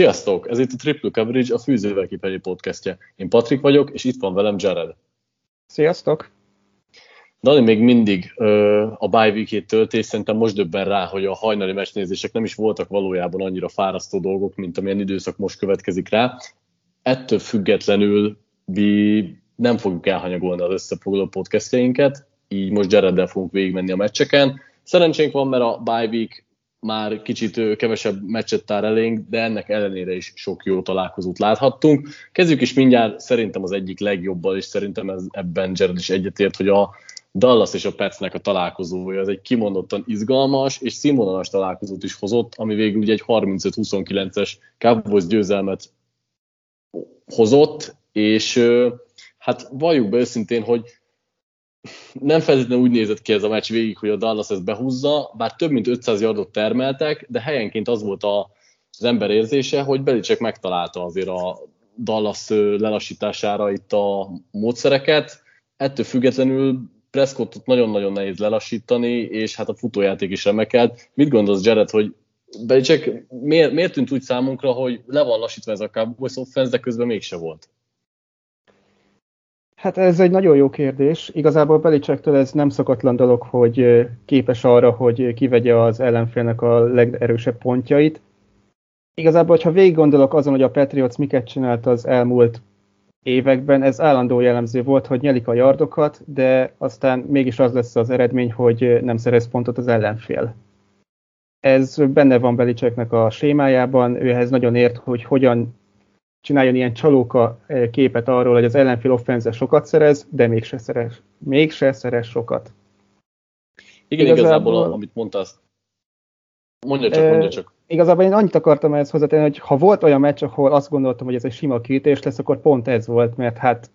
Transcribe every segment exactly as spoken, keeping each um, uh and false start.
Sziasztok! Ez itt a Triple Coverage, a Fűzővel Kipelő podcastje. Én Patrik vagyok, és itt van velem Jared. Sziasztok! Dani még mindig ö, a Buy Week-ét tölti, és szerintem most döbben rá, hogy a hajnali meccsnézések nem is voltak valójában annyira fárasztó dolgok, mint amilyen időszak most következik rá. Ettől függetlenül mi nem fogjuk elhanyagolni az összefoglaló podcastjeinket, így most Jareddel fogunk végigmenni a meccseken. Szerencsénk van, mert a Buy Week már kicsit kevesebb meccset tár elénk, de ennek ellenére is sok jó találkozót láthattunk. Kezdjük is mindjárt szerintem az egyik legjobbal, és szerintem ez, ebben Jared is egyetért, hogy a Dallas és a Petsnek a találkozója, az egy kimondottan izgalmas és színvonalas találkozót is hozott, ami végül ugye egy harmincöt huszonkilences Cowboys győzelmet hozott, és hát valljuk be őszintén, hogy nem feltétlenül úgy nézett ki ez a meccs végig, hogy a Dallas ezt behúzza, bár több mint ötszáz yardot termeltek, de helyenként az volt az ember érzése, hogy Belichick megtalálta azért a Dallas lelassítására itt a módszereket. Ettől függetlenül Prescottot nagyon-nagyon nehéz lelassítani, és hát a futójáték is remekelt. Mit gondolsz, Jared, hogy Belichick miért, miért tűnt úgy számunkra, hogy le van lassítva ez a Cowboys offense, de közben mégse volt? Hát ez egy nagyon jó kérdés. Igazából Belicsektől ez nem szokatlan dolog, hogy képes arra, hogy kivegye az ellenfélnek a legerősebb pontjait. Igazából, ha végig gondolok azon, hogy a Patriots miket csinált az elmúlt években, ez állandó jellemző volt, hogy nyelik a yardokat, de aztán mégis az lesz az eredmény, hogy nem szerez pontot az ellenfél. Ez benne van Belichicknek a sémájában, őhez nagyon ért, hogy hogyan csináljon ilyen csalóka képet arról, hogy az ellenfél offense sokat szerez, de mégse szerez, mégse szerez sokat. Igen, igazából, igazából amit mondtál, mondja csak, mondja csak. Igazából én annyit akartam ehhez hozzátenni, hogy ha volt olyan meccs, ahol azt gondoltam, hogy ez egy sima kiütés lesz, akkor pont ez volt, mert hát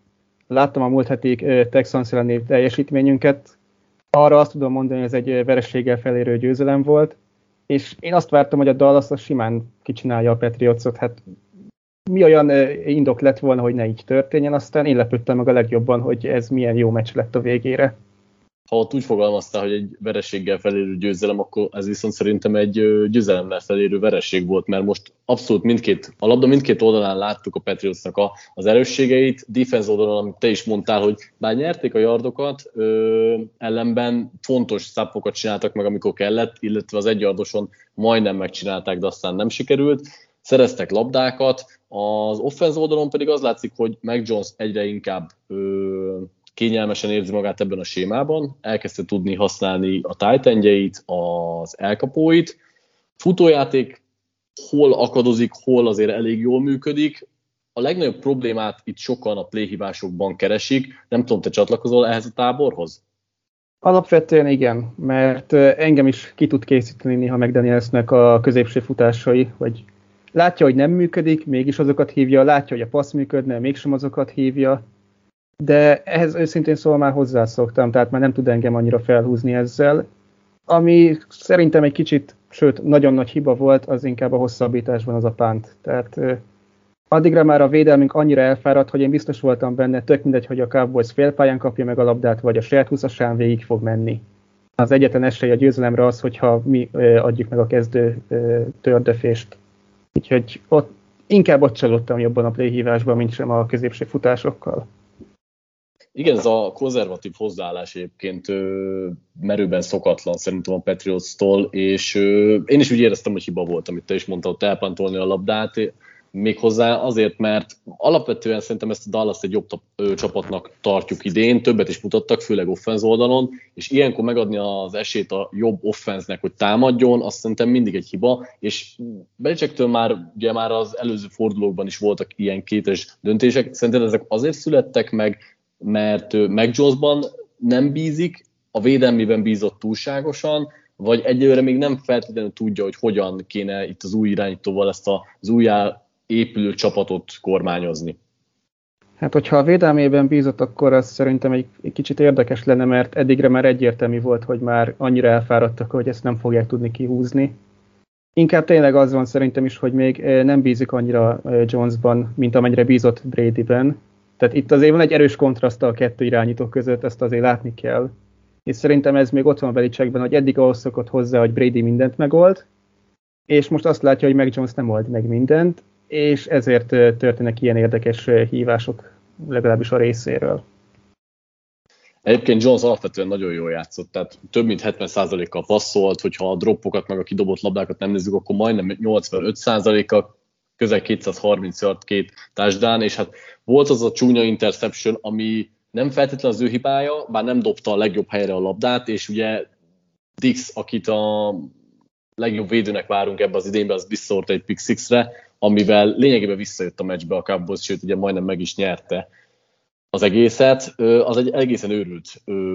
láttam a múlt heti Texans elleni teljesítményünket, arra azt tudom mondani, hogy ez egy vereséggel felérő győzelem volt, és én azt vártam, hogy a Dallas az simán kicsinálja a Patriotsot, hát mi olyan indok lett volna, hogy ne így történjen, aztán én lepődtem meg a legjobban, hogy ez milyen jó meccs lett a végére. Ha ott úgy fogalmaztál, hogy egy vereséggel felérő győzelem, akkor ez viszont szerintem egy győzelemmel felérő vereség volt, mert most abszolút mindkét, a labda mindkét oldalán láttuk a Patriotsnak a, az erősségeit, defense oldalon, amit te is mondtál, hogy bár nyerték a yardokat, ö, ellenben fontos szápokat csináltak meg, amikor kellett, illetve az egy yardoson majdnem megcsinálták, de aztán nem sikerült. Szereztek labdákat, az offense oldalon pedig az látszik, hogy Mac Jones egyre inkább ö, kényelmesen érzi magát ebben a sémában, elkezdte tudni használni a tight endjeit, az elkapóit. Futójáték hol akadozik, hol azért elég jól működik. A legnagyobb problémát itt sokan a playhibásokban keresik. Nem tudom, te csatlakozol ehhez a táborhoz? Alapvetően igen, mert engem is ki tud készíteni néha meg Danielsnek a középső futásai, vagy látja, hogy nem működik, mégis azokat hívja, látja, hogy a passz működne, mégsem azokat hívja, de ehhez őszintén szóval már hozzászoktam, tehát már nem tud engem annyira felhúzni ezzel. Ami szerintem egy kicsit, sőt, nagyon nagy hiba volt, az inkább a hosszabbításban az a pánt. Tehát addigra már a védelmünk annyira elfáradt, hogy én biztos voltam benne, tök mindegy, hogy a Cowboys félpályán kapja meg a labdát, vagy a saját huszasán végig fog menni. Az egyetlen esély a győzelemre az, hogyha mi adjuk meg a kezdő tördöfést. Úgyhogy ott, inkább ott csalódtam jobban a playhívásban, mint sem a középső futásokkal. Igen, ez a konzervatív hozzáállás egyébként ö, merőben szokatlan szerintem a Patriotstól, és ö, én is úgy éreztem, hogy hiba volt, amit te is mondtad, ott elpántolni a labdát, méghozzá azért, mert alapvetően szerintem ezt a Dallas egy jobb ö, csapatnak tartjuk idén, többet is mutattak, főleg offense oldalon, és ilyenkor megadni az esélyt a jobb offense-nek, hogy támadjon, azt szerintem mindig egy hiba, és Belicsektől már, ugye már az előző fordulókban is voltak ilyen kétes döntések, szerintem ezek azért születtek meg, mert Mac Jonesban nem bízik, a védelmében bízott túlságosan, vagy egyelőre még nem feltétlenül tudja, hogy hogyan kéne itt az új irányítóval ezt az újjá épülő csapatot kormányozni. Hát, hogyha a védelmében bízott, akkor az szerintem egy, egy kicsit érdekes lenne, mert eddigre már egyértelmű volt, hogy már annyira elfáradtak, hogy ezt nem fogják tudni kihúzni. Inkább tényleg az van szerintem is, hogy még nem bízik annyira Jonesban, mint amennyire bízott Bradyben. Tehát itt azért van egy erős kontraszt a kettő irányító között, ezt azért látni kell. És szerintem ez még ott van Belichickben, hogy eddig ahhoz szokott hozzá, hogy Brady mindent megold, és most azt látja, hogy Mac Jones nem old meg mindent, és ezért történnek ilyen érdekes hívások, legalábbis a részéről. Egyébként Jones alapvetően nagyon jól játszott, tehát több mint hetven százalékkal passzolt, hogyha a droppokat meg a kidobott labdákat nem nézzük, akkor majdnem nyolcvanöt százalékkal, közel kétszázharminc yard, két touchdown, és hát volt az a csúnya interception, ami nem feltétlenül az ő hibája, bár nem dobta a legjobb helyre a labdát, és ugye Dix, akit a legjobb védőnek várunk ebbe az idénbe, az visszaorta egy pick six-re, amivel lényegében visszajött a meccsbe a Cowboys, sőt ugye majdnem meg is nyerte az egészet. Az egy egészen őrült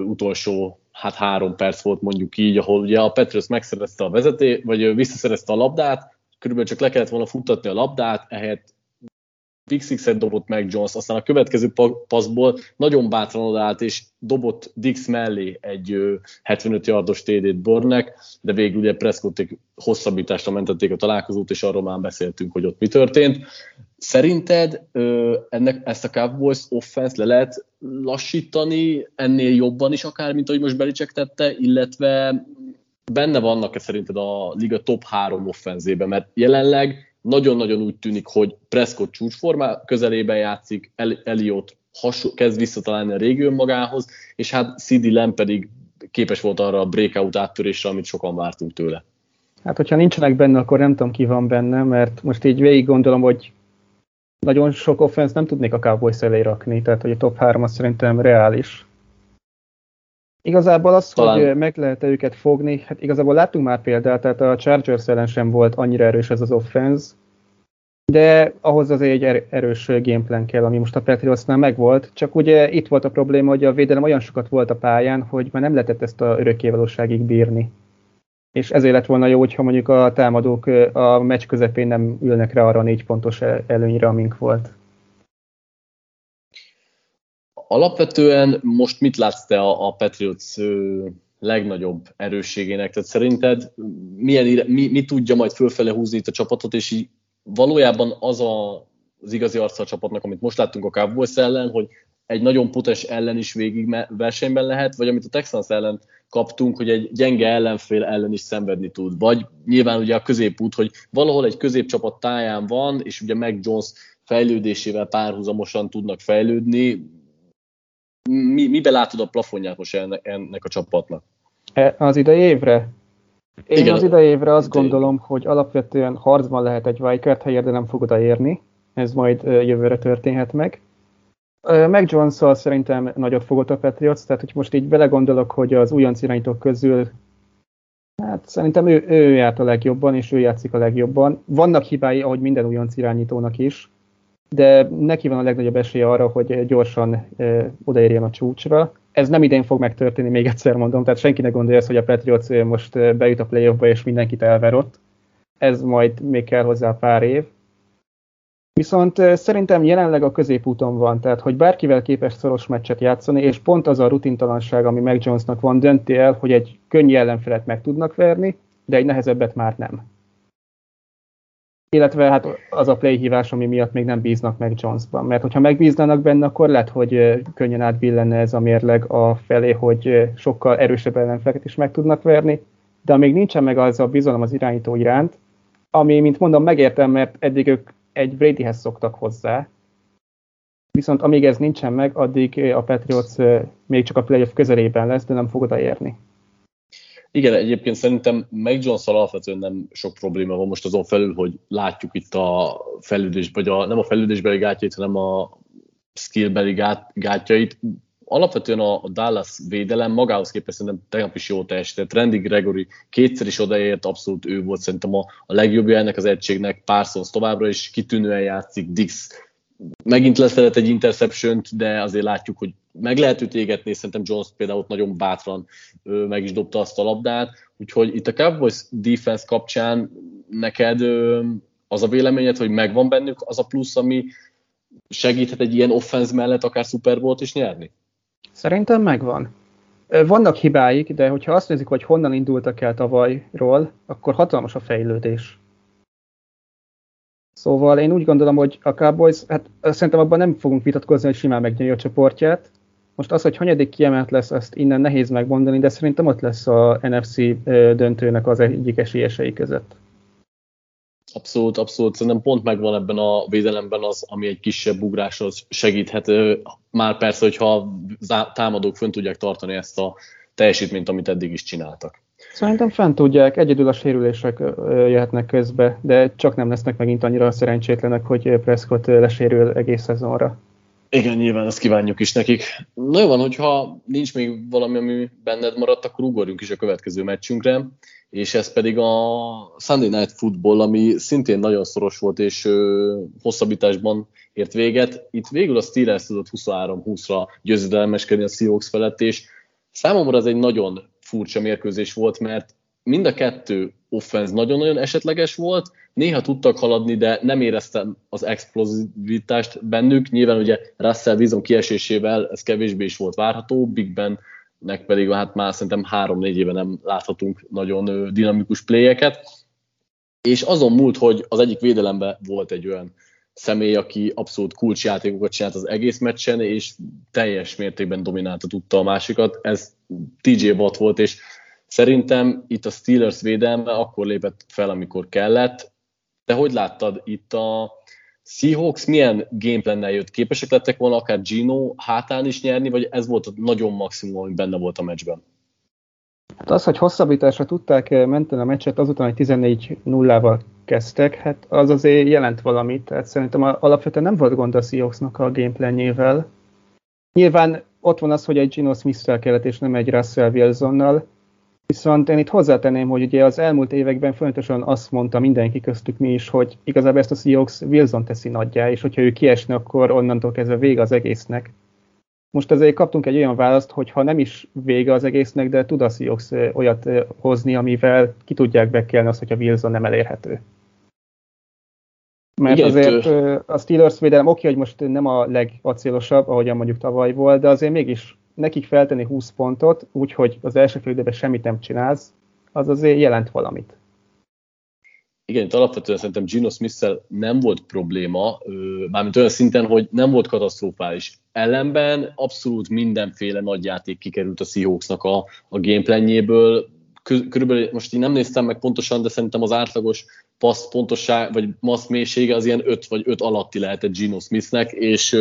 utolsó, hát három perc volt mondjuk így, ahol ugye a Patriots megszerezte a vezeté, vagy visszaszerezte a labdát, körülbelül csak le kellett volna futtatni a labdát, ehelyett pick six-et dobott meg Jones, aztán a következő passzból nagyon bátran odállt, és dobott Dix mellé egy hetvenöt yardos té dét Burnnek, de végül ugye Prescotték hosszabbításra mentették a találkozót, és arról már beszéltünk, hogy ott mi történt. Szerinted ennek, ezt a Cowboys offense le lehet lassítani ennél jobban is akár, mint ahogy most Belichick tette, illetve benne vannak-e szerinted a liga top három offenzében, mert jelenleg nagyon-nagyon úgy tűnik, hogy Prescott csúcsformá közelében játszik, Elliot hasonl- kezd visszatalálni a régi önmagához, és hát cé dé Lamb pedig képes volt arra a breakout áttörésre, amit sokan vártunk tőle. Hát, hogyha nincsenek benne, akkor nem tudom, ki van benne, mert most így végig gondolom, hogy nagyon sok offense nem tudnék a Cowboys elé rakni, tehát hogy a top három az szerintem reális. Igazából az, talán, hogy meg lehet őket fogni, hát igazából láttunk már példát, tehát a Chargers ellen sem volt annyira erős ez az offense, de ahhoz azért egy erős gameplan kell, ami most a Patriotsnál megvolt, csak ugye itt volt a probléma, hogy a védelem olyan sokat volt a pályán, hogy már nem lehetett ezt a örökkévalóságig bírni. És ezért lett volna jó, hogyha mondjuk a támadók a meccs közepén nem ülnek rá arra a négy pontos előnyre, amink volt. Alapvetően most mit látsz te a, a Patriots ö, legnagyobb erősségének? Tehát szerinted milyen, mi, mi tudja majd fölfele húzni itt a csapatot, és így valójában az a, az igazi arca a csapatnak, amit most láttunk a Cowboys ellen, hogy egy nagyon potens ellen is végig versenyben lehet, vagy amit a Texans ellen kaptunk, hogy egy gyenge ellenfél ellen is szenvedni tud. Vagy nyilván ugye a középút, hogy valahol egy középcsapat táján van, és ugye Mac Jones fejlődésével párhuzamosan tudnak fejlődni. Mi, miben látod a plafonját most ennek a csapatnak? Az idei évre? Én Igen, az idei évre azt idei. gondolom, hogy alapvetően harcban lehet egy wildcard helyért, de nem fog odaérni. Ez majd jövőre történhet meg. Mac Jones-szal szerintem nagyobb fogott a Patriots, tehát hogy most így belegondolok, hogy az újonc irányítók közül hát szerintem ő, ő járt a legjobban, és ő játszik a legjobban. Vannak hibái, ahogy minden újonc irányítónak is, de neki van a legnagyobb esélye arra, hogy gyorsan ö, odaérjen a csúcsra. Ez nem idén fog megtörténni, még egyszer mondom, tehát senki ne gondolja azt, hogy a Patriots most bejut a playoffba és mindenkit elverott. Ez majd még kell hozzá pár év. Viszont ö, szerintem jelenleg a középúton van, tehát hogy bárkivel képes szoros meccset játszani, és pont az a rutintalanság, ami Mac Jonesnak van, dönti el, hogy egy könnyű ellenfelet meg tudnak verni, de egy nehezebbet már nem. Illetve hát az a play hívás, ami miatt még nem bíznak meg Jonesban. Mert hogyha megbíznának benne, akkor lehet, hogy könnyen átbillenne ez a mérleg a felé, hogy sokkal erősebb ellenfeleket is meg tudnak verni, de még nincsen meg az a bizalom az irányító iránt, ami, mint mondom, megértem, mert eddig ők egy Bradyhez szoktak hozzá. Viszont amíg ez nincsen meg, addig a Patriots még csak a playoff közelében lesz, de nem fog odaérni. Igen, egyébként szerintem Mac Jones-szal alapvetően nem sok probléma van most azon felül, hogy látjuk itt a fejlődésben, vagy a, nem a fejlődésbeli gátjait, hanem a skillbeli gát, gátjait. Alapvetően a Dallas védelem magához képest szerintem tegnap is jó teljesített. Randy Gregory kétszer is odaért, abszolút ő volt szerintem a, a legjobbja ennek az egységnek, Parsons továbbra is kitűnően játszik, Dix megint leszedett egy interceptiont, de azért látjuk, hogy meg lehet őt égetni, szerintem Jones például ott nagyon bátran ö, meg is dobta azt a labdát, úgyhogy itt a Cowboys defense kapcsán neked ö, az a véleményed, hogy megvan bennük az a plusz, ami segíthet egy ilyen offense mellett akár Super Bowl-t is nyerni? Szerintem megvan. Vannak hibáik, de hogyha azt nézzük, hogy honnan indultak el tavalyról, akkor hatalmas a fejlődés. Szóval én úgy gondolom, hogy a Cowboys, hát szerintem abban nem fogunk vitatkozni, hogy simán megnyeri a csoportját. Most az, hogy hanyadik kiemelt lesz, azt innen nehéz megmondani, de szerintem ott lesz a en ef cé döntőnek az egyik esélyesei között. Abszolút, abszolút. Szerintem pont megvan ebben a védelemben az, ami egy kisebb ugráshoz segíthet. Már persze, hogyha támadók fönn tudják tartani ezt a teljesítményt, amit eddig is csináltak. Szerintem fent tudják, egyedül a sérülések jöhetnek közbe, de csak nem lesznek megint annyira szerencsétlenek, hogy Prescott lesérül egész szezonra. Igen, nyilván ezt kívánjuk is nekik. Na jó van, hogyha nincs még valami, ami benned maradt, akkor ugorjunk is a következő meccsünkre, és ez pedig a Sunday Night Football, ami szintén nagyon szoros volt, és ö, hosszabbításban ért véget. Itt végül a Steelers tudott huszonhárom húszra győzedelmeskedni a Seahawks felett, és számomra ez egy nagyon furcsa mérkőzés volt, mert mind a kettő offense nagyon-nagyon esetleges volt, néha tudtak haladni, de nem éreztem az explozivitást bennük. Nyilván ugye Russell Wilson kiesésével ez kevésbé is volt várható, Big Bennek pedig hát már szerintem három-négy éve nem láthatunk nagyon dinamikus playeket. És azon múlt, hogy az egyik védelemben volt egy olyan személy, aki abszolút kulcsjátékokat csinált az egész meccsen, és teljes mértékben dominálta tudta a másikat. Ez té jé Watt volt, és szerintem itt a Steelers védelme akkor lépett fel, amikor kellett. De hogy láttad itt a Seahawks, milyen gameplannel jött? Képesek lettek volna akár Geno hátán is nyerni, vagy ez volt a nagyon maximum, ami benne volt a meccsben? Hát az, hogy hosszabbításra tudták menteni a meccset azután, hogy tizennégy nullával kezdtek, hát az azért jelent valamit. Tehát szerintem alapvetően nem volt gond a Seahawksnak a gameplanjével. Nyilván ott van az, hogy egy Geno Smith-tel kellett, és nem egy Russell Wilsonnal. Viszont én itt hozzátenném, hogy ugye az elmúlt években folyamatosan azt mondta mindenki, köztük mi is, hogy igazából ezt a Seahawks Wilson teszi nagyjá, és hogyha ő kiesne, akkor onnantól kezdve vége az egésznek. Most azért kaptunk egy olyan választ, hogy ha nem is vége az egésznek, de tud a Seahawks olyat hozni, amivel ki tudják bekelni azt, hogyha Wilson nem elérhető. Mert igen, azért tő. A Steelers védelem oké, hogy most nem a legacélosabb, ahogyan mondjuk tavaly volt, de azért mégis nekik feltenni húsz pontot, úgyhogy az első fél időben semmit nem csinálsz, az azért jelent valamit. Igen, itt alapvetően szerintem Geno Smith-szel nem volt probléma, mármint olyan szinten, hogy nem volt katasztrofális. Ellenben abszolút mindenféle nagy játék kikerült a Seahawksnak a, a gameplanjéből. Körülbelül most én nem néztem meg pontosan, de szerintem az átlagos passz pontosság, vagy passz mélysége az ilyen öt vagy öt alatti lehetett Geno Smithnek, és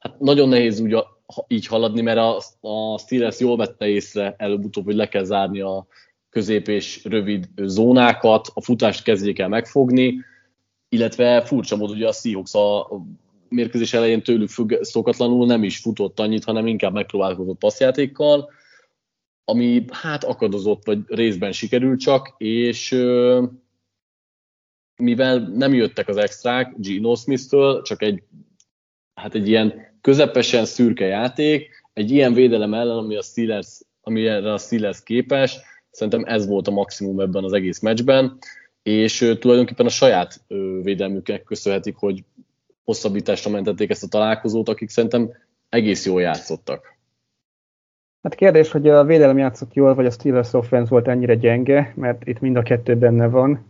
hát nagyon nehéz úgy a, így haladni, mert a, a Steelers jól vette észre előbb-utóbb, hogy le kell zárni a közép és rövid zónákat, a futást kezdjék el megfogni, illetve furcsa módon ugye a Seahawks a mérkőzés elején tőlük függ, szokatlanul nem is futott annyit, hanem inkább megpróbálkozott passzjátékkal, ami hát akadozott, vagy részben sikerült csak, és ö, mivel nem jöttek az extrák Geno Smith-től, csak egy, hát egy ilyen közepesen szürke játék, egy ilyen védelem ellen, ami a Steelers, amire a Steelers képes, szerintem ez volt a maximum ebben az egész meccsben, és ö, tulajdonképpen a saját ö, védelmüknek köszönhetik, hogy hosszabbításra mentették ezt a találkozót, akik szerintem egész jól játszottak. Hát kérdés, hogy a védelem játszott jól, vagy a Steelers offense volt ennyire gyenge, mert itt mind a kettő benne van.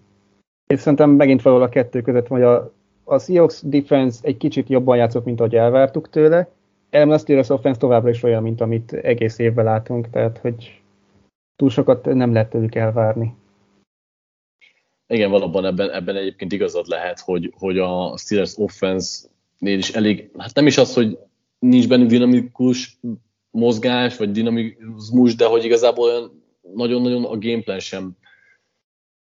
És szerintem megint valahol a kettő között, hogy a, a Seahawks defense egy kicsit jobban játszott, mint ahogy elvártuk tőle. Elmond a Steelers offense továbbra is olyan, mint amit egész évben látunk, tehát hogy túl sokat nem lehet tőlük elvárni. Igen, valóban ebben, ebben egyébként igazad lehet, hogy, hogy a Steelers offense-nél is elég, hát nem is az, hogy nincs benne dinamikus mozgás, vagy dinamizmus, de hogy igazából olyan nagyon-nagyon a gameplan sem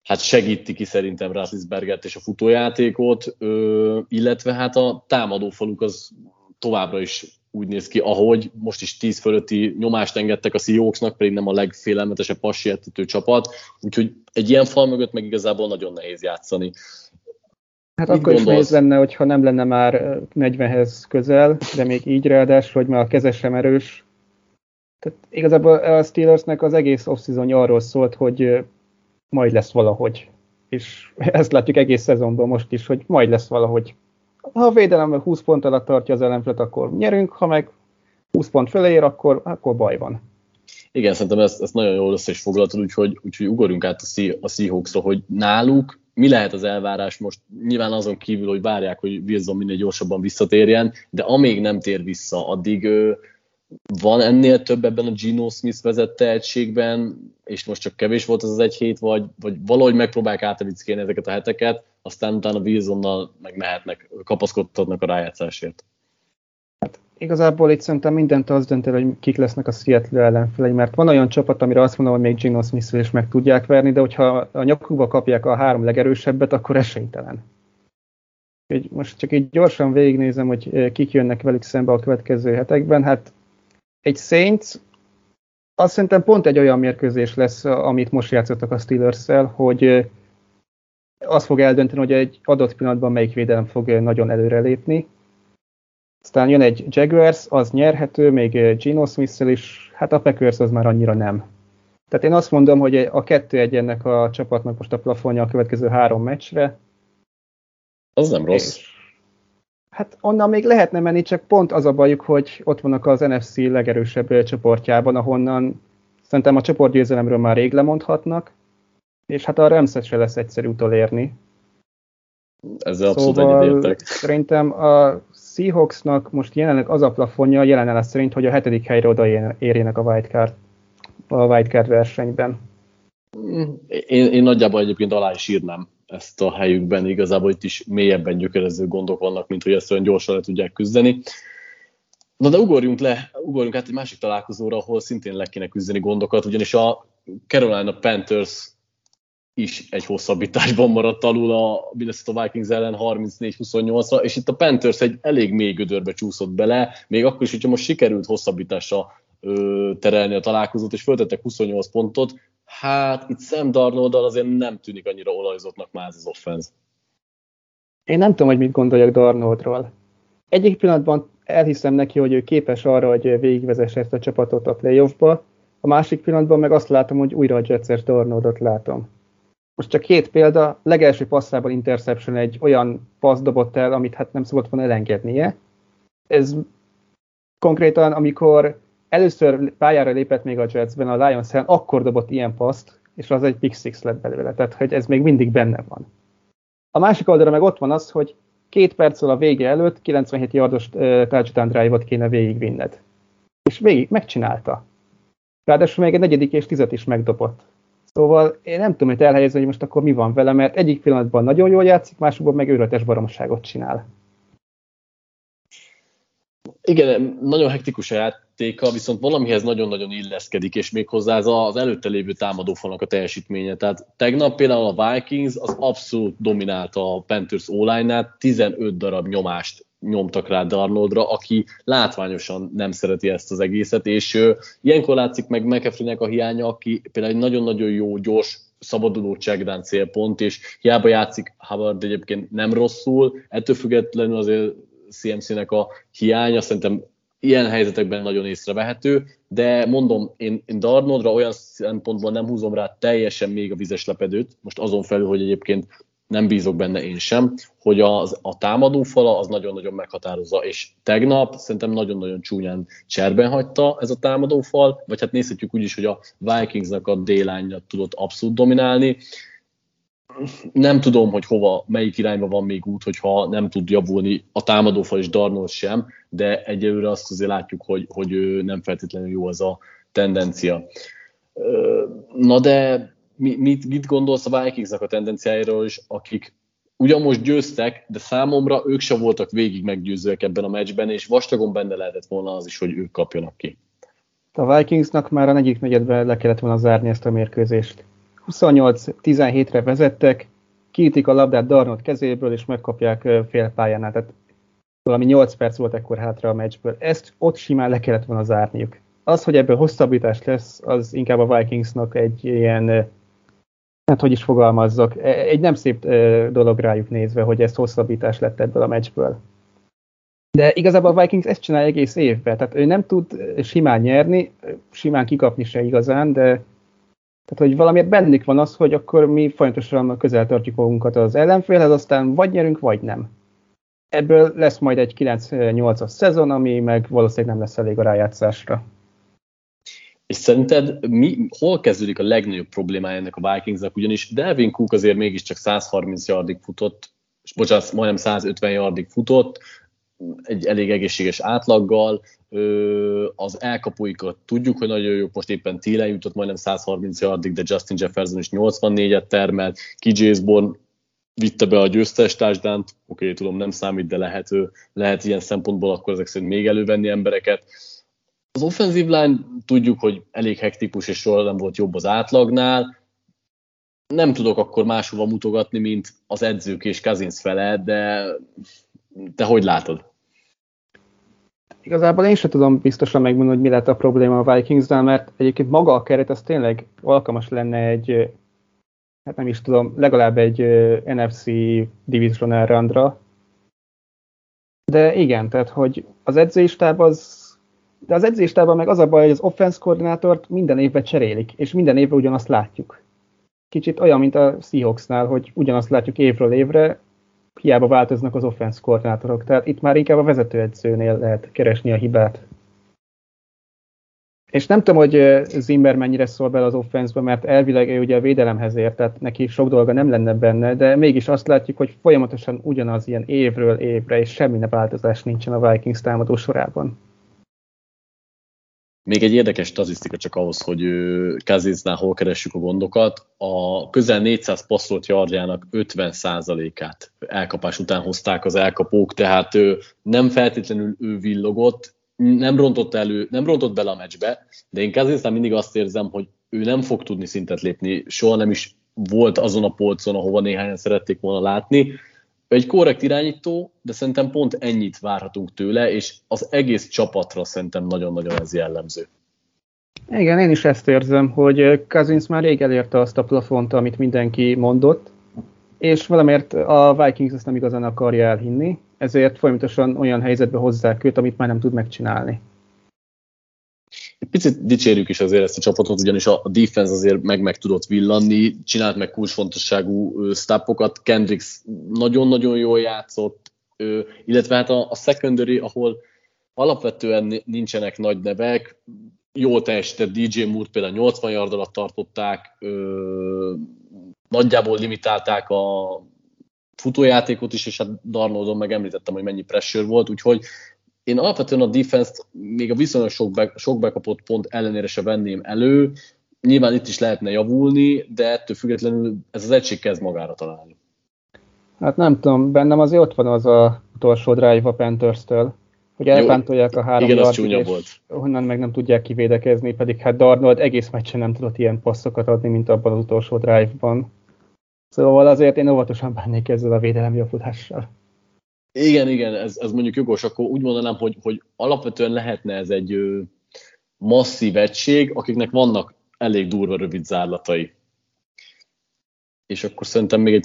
hát segíti ki szerintem Roethlisbergert és a futójátékot, ö, illetve hát a támadófaluk az továbbra is úgy néz ki, ahogy most is tíz fölötti nyomást engedtek a Seahawksnak, pedig nem a legfélelmetesebb passértető csapat, úgyhogy egy ilyen fal mögött meg igazából nagyon nehéz játszani. Hát mit akkor gondolsz? Is nehéz lenne, hogyha nem lenne már negyvenhez közel, de még így ráadásul, hogy már a keze sem erős. Tehát igazából a Steelersnek az egész off-szezonja arról szólt, hogy majd lesz valahogy. És ezt látjuk egész szezonban most is, hogy majd lesz valahogy. Ha a védelem húsz pont alatt tartja az ellenfelet, akkor nyerünk, ha meg húsz pont fölé ér, akkor, akkor baj van. Igen, szerintem ezt, ezt nagyon jól össze is foglaltad, úgyhogy, úgyhogy ugorjunk át a Seahawksra, hogy náluk mi lehet az elvárás most, nyilván azon kívül, hogy várják, hogy Wilson minél gyorsabban visszatérjen, de amíg nem tér vissza, addig van ennél több ebben a Geno Smith vezett tehetségben, és most csak kevés volt ez az egy hét, vagy, vagy valahogy megpróbálják átevickélni ezeket a heteket, aztán utána Wilsonnal meg mehetnek, kapaszkodhatnak a rájátszásért. Hát igazából itt szerintem mindent az dönt el, hogy kik lesznek a Seattle ellenfelei, mert van olyan csapat, amire azt mondom, hogy még Geno Smith-vel is meg tudják verni, de hogyha a nyakukba kapják a három legerősebbet, akkor esélytelen. Úgy, most csak így gyorsan végignézem, hogy kik jönnek velük szembe a következő hetekben. Hát egy Saints, azt szerintem pont egy olyan mérkőzés lesz, amit most játszottak a Steelers-szel, hogy az fog eldönteni, hogy egy adott pillanatban melyik védelem fog nagyon előrelépni. Aztán jön egy Jaguars, az nyerhető, még Geno Smith-szel is, hát a Packers az már annyira nem. Tehát én azt mondom, hogy a kettő egy ennek a csapatnak most a plafonja a következő három meccsre. Az nem rossz. És hát onnan még lehetne menni, csak pont az a bajuk, hogy ott vannak az en ef cé legerősebb csoportjában, ahonnan szerintem a csoportgyőzelemről már rég lemondhatnak, és hát a Ramset se lesz egyszerű utolérni. Ezzel abszolút egyetértek. Szerintem a Seahawksnak most jelenleg az a plafonja, jelen állás szerint, hogy a hetedik helyre odaérjenek a wildcard, a wildcard versenyben. Én, én nagyjából egyébként alá is írnám ezt a helyükben, igazából itt is mélyebben gyökerező gondok vannak, mint hogy ezt olyan gyorsan le tudják küzdeni. Na de ugorjunk le, ugorjunk át egy másik találkozóra, ahol szintén le kéne küzdeni gondokat, ugyanis a Carolina Panthers is egy hosszabbításban maradt alul a Minnesota Vikings ellen harmincnégy huszonnyolcra, és itt a Panthers egy elég mély gödörbe csúszott bele, még akkor is, hogyha most sikerült hosszabbításra ö, terelni a találkozót, és föltettek huszonnyolc pontot. Hát itt Sam Darnold-dal azért nem tűnik annyira olajzottnak már ez az offense. Én nem tudom, hogy mit gondoljak Darnoldról. Egyik pillanatban elhiszem neki, hogy ő képes arra, hogy végigvezesse ezt a csapatot a playoffba, a másik pillanatban meg azt látom, hogy újra a Jetses Darnoldot látom. Most csak két példa, legelső passzában interception, egy olyan passz dobott el, amit hát nem szabad volna elengednie. Ez konkrétan, amikor először pályára lépett még a Jetsben, a Lions ellen, akkor dobott ilyen paszt, és az egy pick six lett belőle, tehát hogy ez még mindig benne van. A másik oldalra meg ott van az, hogy két perccel a vége előtt kilencvenhét yardos uh, touchdown drive-ot kéne végigvinned. És végig megcsinálta. Ráadásul még egy negyedik és tizet is megdobott. Szóval én nem tudom, hogy elhelyezni, hogy most akkor mi van vele, mert egyik pillanatban nagyon jól játszik, másikban meg őröltes baromságot csinál. Igen, nagyon hektikus a játéka, viszont valamihez nagyon-nagyon illeszkedik, és méghozzá ez az előtte lévő támadófalnak a teljesítménye. Tehát tegnap például a Vikings az abszolút dominálta a Panthers o-line-nál, tizenöt darab nyomást nyomtak rá Darnoldra, aki látványosan nem szereti ezt az egészet, és uh, ilyenkor látszik meg McCaffrey-nek a hiánya, aki például egy nagyon-nagyon jó, gyors, szabaduló check-down célpont, és hiába játszik Howard egyébként nem rosszul, ettől függetlenül azért cé em cé-nek a hiánya szerintem ilyen helyzetekben nagyon észrevehető, de mondom, én, én Darnoldra olyan szempontból nem húzom rá teljesen még a vizes lepedőt, most azon felül, hogy egyébként nem bízok benne én sem, hogy az, a támadófala az nagyon-nagyon meghatározza, és tegnap szerintem nagyon-nagyon csúnyán cserben hagyta ez a támadófal, vagy hát nézhetjük úgy is, hogy a Vikingsnak a D-line-ja tudott abszolút dominálni. Nem tudom, hogy hova, melyik irányba van még út, hogyha nem tud javulni a támadófal és Darnold sem, de egyelőre azt azért látjuk, hogy, hogy nem feltétlenül jó az a tendencia. Na de mit, mit gondolsz a Vikingsnak a tendenciáiról is, akik ugyan most győztek, de számomra ők se voltak végig meggyőzőek ebben a meccsben, és vastagon benne lehetett volna az is, hogy ők kapjanak ki. A Vikingsnak már a negyedik negyedben le kellett volna zárni ezt a mérkőzést. huszonnyolc tizenhétre vezettek, kiütik a labdát Darnold kezéből, és megkapják fél pályánál. Tehát valami nyolc perc volt ekkor hátra a meccsből. Ezt ott simán le kellett volna zárniuk. Az, hogy ebből hosszabbítás lesz, az inkább a Vikingsnak egy ilyen, hát hogy is fogalmazzak, egy nem szép dolog rájuk nézve, hogy ez hosszabbítás lett ebből a meccsből. De igazából a Vikings ezt csinálja egész évben. Tehát ő nem tud simán nyerni, simán kikapni se igazán, de tehát, hogy valamiért bennük van az, hogy akkor mi folyamatosan közel tartjuk magunkat az ellenfélhez, aztán vagy nyerünk, vagy nem. Ebből lesz majd egy kilenc nyolcas szezon, ami meg valószínűleg nem lesz elég a rájátszásra. És szerinted mi, hol kezdődik a legnagyobb problémája ennek a Vikingsnak? Ugyanis Dalvin Cook azért mégiscsak százharminc yardig futott, és bocsánat, majdnem százötven yardig futott, egy elég egészséges átlaggal, az elkapóikat tudjuk, hogy nagyon jók, most éppen Thielen jutott majdnem százharminc yardig, de Justin Jefferson is nyolcvannégyet termelt, K J Osborne vitte be a győztes touchdown-t, oké, okay, tudom, nem számít, de lehet, lehet ilyen szempontból akkor ezek szerint még elővenni embereket. Az offenzív line tudjuk, hogy elég hektikus, és soha nem volt jobb az átlagnál. Nem tudok akkor máshova mutogatni, mint az edzők és Cousins fele, de te hogy látod? Igazából én sem tudom biztosan megmondani, hogy mi lett a probléma a Vikingsnál, mert egyébként maga a keret az tényleg alkalmas lenne egy, hát nem is tudom, legalább egy en ef cé divisional roundra. De igen, tehát hogy az edzőistáb az, de az edzőistában meg az a baj, hogy az offense koordinátort minden évben cserélik, és minden évben ugyanazt látjuk. Kicsit olyan, mint a Seahawksnál, hogy ugyanazt látjuk évről évre, hiába változnak az offense koordinátorok. Tehát itt már inkább a vezetőedzőnél lehet keresni a hibát. És nem tudom, hogy Zimmer mennyire szól bele az offense-be, mert elvileg ő ugye a védelemhez ért, tehát neki sok dolga nem lenne benne, de mégis azt látjuk, hogy folyamatosan ugyanaz ilyen évről évre, és semmilyen változás nincsen a Vikings támadó sorában. Még egy érdekes statisztika csak ahhoz, hogy Cousinsnál hol keressük a gondokat. A közel négyszáz passzolt yardjának ötven százalékát elkapás után hozták az elkapók, tehát ő nem feltétlenül ő villogott, nem rontott, elő, nem rontott bele a meccsbe, de én Cousinsnál mindig azt érzem, hogy ő nem fog tudni szintet lépni, soha nem is volt azon a polcon, ahova néhányan szerették volna látni. Egy korrekt irányító, de szerintem pont ennyit várhatunk tőle, és az egész csapatra szerintem nagyon-nagyon ez jellemző. Igen, én is ezt érzem, hogy Cousins már rég elérte azt a plafont, amit mindenki mondott, és valamiért a Vikings ezt nem igazán akarja elhinni, ezért folyamatosan olyan helyzetbe hozzák őt, amit már nem tud megcsinálni. Picit dicsérjük is azért ezt a csapatot, ugyanis a defense azért meg meg tudott villanni, csinált meg kulcsfontosságú stopokat, Kendrick nagyon-nagyon jól játszott, illetve hát a, a secondary, ahol alapvetően nincsenek nagy nevek, jól teljesített dé jé Moore például nyolcvan yard alatt tartották, nagyjából limitálták a futójátékot is, és hát Darnoldon meg említettem, hogy mennyi pressure volt, úgyhogy én alapvetően a defense-t még a viszonylag sok, be, sok bekapott pont ellenére se venném elő. Nyilván itt is lehetne javulni, de ettől függetlenül ez az egység kezd magára találni. Hát nem tudom, bennem azért ott van az a utolsó drive a Panthers-től, hogy elpántolják a három yardot, és volt. Onnan meg nem tudják kivédekezni, pedig hát Darnold egész meccsen nem tudott ilyen passzokat adni, mint abban az utolsó drive-ban. Szóval azért én óvatosan bánnék ezzel a védelemjavulással. Igen, igen, ez, ez mondjuk jogos, akkor úgy mondanám, hogy, hogy alapvetően lehetne ez egy ö, masszív egység, akiknek vannak elég durva rövid zárlatai. És akkor szerintem még egy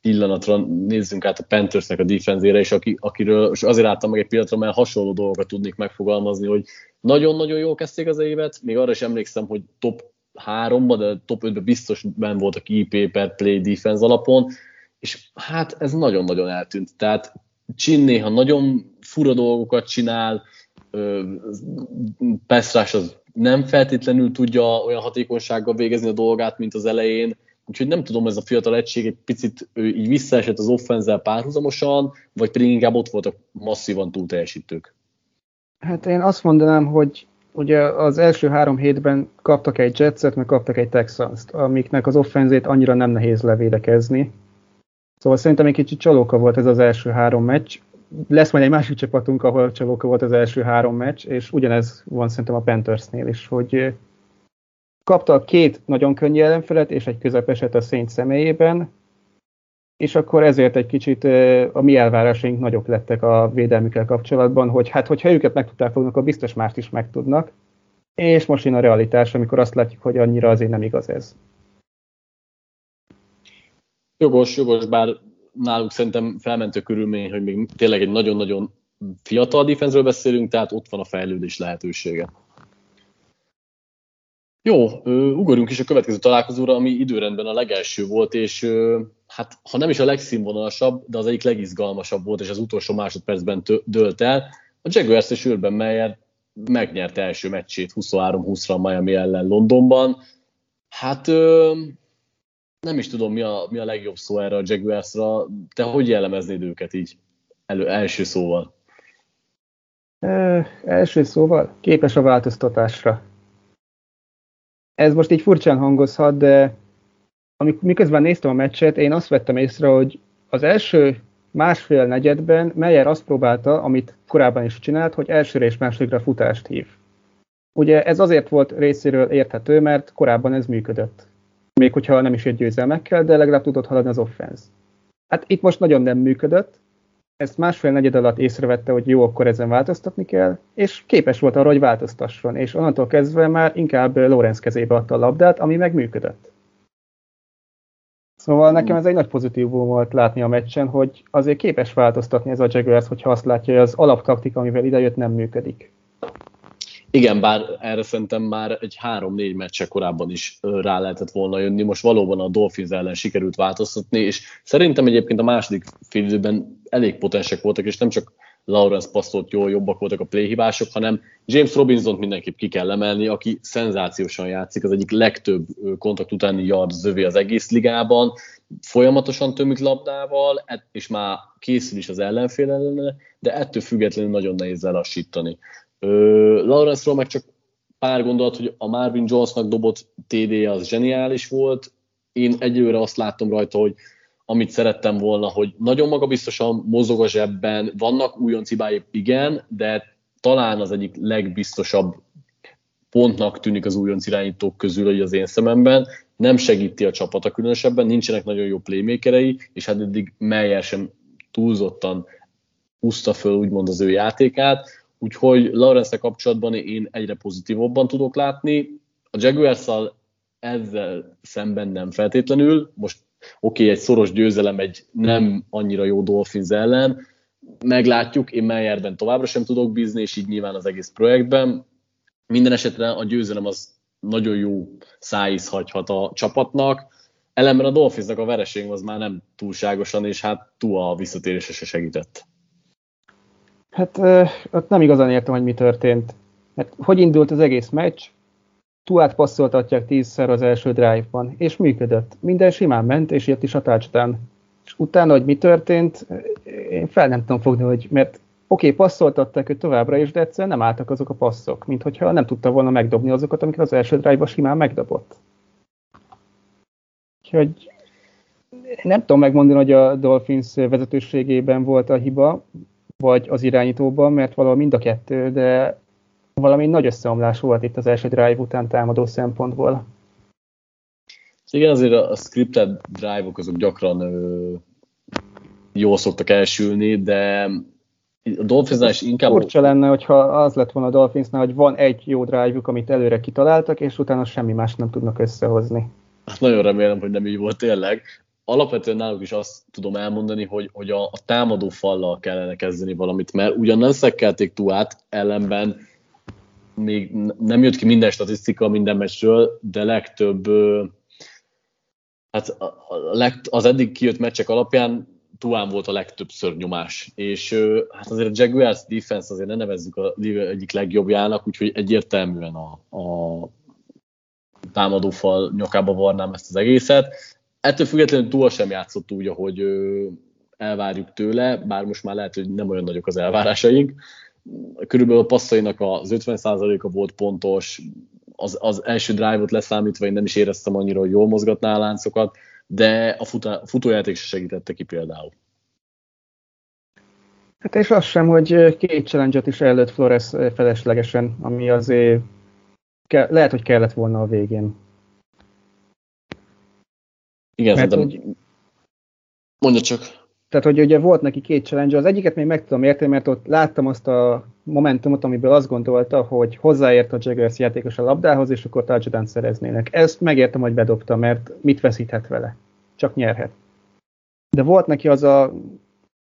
pillanatra nézzünk át a Panthersnek a defenzére, és, aki, akiről, és azért álltam meg egy pillanatra, mert hasonló dolgokat tudnék megfogalmazni, hogy nagyon-nagyon jól kezdték az évet, még arra is emlékszem, hogy top háromba, de top ötbe biztos benn voltak i pé per play defense alapon, és hát ez nagyon-nagyon eltűnt. Tehát Csin néha nagyon fura dolgokat csinál, Pesztrás az nem feltétlenül tudja olyan hatékonysággal végezni a dolgát, mint az elején, úgyhogy nem tudom, ez a fiatal egység egy picit így visszaesett az offenzel párhuzamosan, vagy pedig inkább ott voltak masszívan túl teljesítők. Hát én azt mondanám, hogy ugye az első három hétben kaptak egy Jetset, meg kaptak egy Texanst, amiknek az offenzét annyira nem nehéz levédekezni. Szóval szerintem egy kicsit csalóka volt ez az első három meccs. Lesz majd egy másik csapatunk, ahol csalóka volt az első három meccs, és ugyanez van szerintem a Panthersnél is, hogy kaptak két nagyon könnyű ellenfelet, és egy közepeset a Saint személyében, és akkor ezért egy kicsit a mi elvárásaink nagyobb lettek a védelmükkel kapcsolatban, hogy hát, hogyha őket meg tudták fogni, akkor biztos mást is meg tudnak. És most jön a realitás, amikor azt látjuk, hogy annyira azért nem igaz ez. Jogos, jogos, bár náluk szerintem felmentő körülmény, hogy még tényleg egy nagyon-nagyon fiatal defense-ről beszélünk, tehát ott van a fejlődés lehetősége. Jó, ugorjunk is a következő találkozóra, ami időrendben a legelső volt, és hát ha nem is a legszínvonalasabb, de az egyik legizgalmasabb volt, és az utolsó másodpercben tö- dölt el. A Jaguars és Urban Meyer megnyerte első meccsét huszonhárom húszra Miami ellen Londonban. Hát... Nem is tudom, mi a, mi a legjobb szó erre a Jaguarsra. Te hogy jellemeznéd őket így elő, első szóval? E, első szóval? Képes a változtatásra. Ez most így furcsán hangozhat, de amikor, miközben néztem a meccset, én azt vettem észre, hogy az első másfél negyedben Meyer azt próbálta, amit korábban is csinált, hogy elsőre és másodikra futást hív. Ugye ez azért volt részéről érthető, mert korábban ez működött. Még hogyha nem is egy győzelmekkel, de legalább tudott haladni az offense. Hát itt most nagyon nem működött, ezt másfél negyed alatt észrevette, hogy jó, akkor ezen változtatni kell, és képes volt arra, hogy változtasson, és onnantól kezdve már inkább Lawrence kezébe adta a labdát, ami meg működött. Szóval nekem ez egy nagy pozitívum volt látni a meccsen, hogy azért képes változtatni ez a Jaguars, hogyha azt látja, hogy az alaptaktika, amivel idejött, nem működik. Igen, bár erre szerintem már egy három-négy meccse korábban is rá lehetett volna jönni. Most valóban a Dolphins ellen sikerült változtatni, és szerintem egyébként a második fél időben elég potensek voltak, és nem csak Lawrence passzolt jól, jobbak voltak a playhibások, hanem James Robinsont mindenképp ki kell emelni, aki szenzációsan játszik, az egyik legtöbb kontakt utáni yard zövé az egész ligában, folyamatosan tömít labdával, és már készül is az ellenfél ellen, de ettől függetlenül nagyon nehéz lelassítani. Lawrence-ról meg csak pár gondolat, hogy a Marvin Jonesnak dobott té dé-je az zseniális volt. Én egyelőre azt láttam rajta, hogy amit szerettem volna, hogy nagyon magabiztosan mozog a zsebben, vannak újonc hibái, igen, de talán az egyik legbiztosabb pontnak tűnik az újonc irányítók közül, hogy az én szememben nem segíti a csapata különösebben, nincsenek nagyon jó playmakerei, és hát eddig Meyer sem túlzottan húzta föl úgymond az ő játékát. Úgyhogy Lawrence-re kapcsolatban én egyre pozitívabban tudok látni. A Jaguars-szal ezzel szemben nem feltétlenül. Most oké, okay, egy szoros győzelem egy nem annyira jó Dolphins ellen. Meglátjuk, én Meyerben továbbra sem tudok bízni, és így nyilván az egész projektben. Minden esetre a győzelem az nagyon jó szájíz hagyhat a csapatnak. Ellenben a Dolphinsnak a vereség az már nem túlságosan, és hát Tua a visszatérése se segített. Hát ö, ott nem igazán értem, hogy mi történt. Hát, hogy indult az egész meccs? Tuát passzoltatják tízszer az első drive-ban, és működött. Minden simán ment, és jött is a touchdown. És utána, hogy mi történt, én fel nem tudom fogni, hogy, mert oké, okay, passzoltatták őt továbbra is, de egyszerűen nem álltak azok a passzok, minthogyha nem tudta volna megdobni azokat, amiket az első drive-ban simán megdobott. Úgyhogy nem tudom megmondani, hogy a Dolphins vezetőségében volt a hiba, vagy az irányítóban, mert valahol mind a kettő, de valami nagy összeomlás volt itt az első drive után támadó szempontból. Igen, azért a scripted drive-ok azok gyakran ö, jól szoktak elsülni, de a Dolphinsnál is inkább... Furcsa lenne, hogyha az lett volna a Dolphinsnál, hogy van egy jó drive-juk, amit előre kitaláltak, és utána semmi más nem tudnak összehozni. Hát nagyon remélem, hogy nem így volt tényleg. Alapvetően náluk is azt tudom elmondani, hogy, hogy a, a támadó fallal kellene kezdeni valamit, mert ugyan nem szekkelték Tuát, ellenben még nem jött ki minden statisztika minden meccsről, de legtöbb, hát a, a legt, az eddig kijött meccsek alapján Tuán volt a legtöbbször nyomás, és hát azért a Jaguars defense azért ne nevezzük a egyik legjobbjának, úgyhogy egyértelműen a, a támadó fal nyakába varnám ezt az egészet. Ettől függetlenül Tua sem játszott úgy, ahogy elvárjuk tőle, bár most már lehet, hogy nem olyan nagyok az elvárásaink. Körülbelül a passzainak az ötven százaléka volt pontos, az, az első drive-ot leszámítva én nem is éreztem annyira, hogy jól mozgatná a láncokat, de a, futá, a futójáték se segítette ki például. Hát és az sem, hogy két challenge-ot is ellőtt Flores feleslegesen, ami azért ke- lehet, hogy kellett volna a végén. Igen, mert szerintem. Úgy, mondja csak. Tehát, hogy ugye volt neki két challenge, az egyiket még meg tudom érteni, mert ott láttam azt a momentumot, amiből azt gondolta, hogy hozzáért a Jaguars játékos a labdához, és akkor touchdown szereznének. Ezt megértem, hogy bedobta, mert mit veszíthet vele? Csak nyerhet. De volt neki az a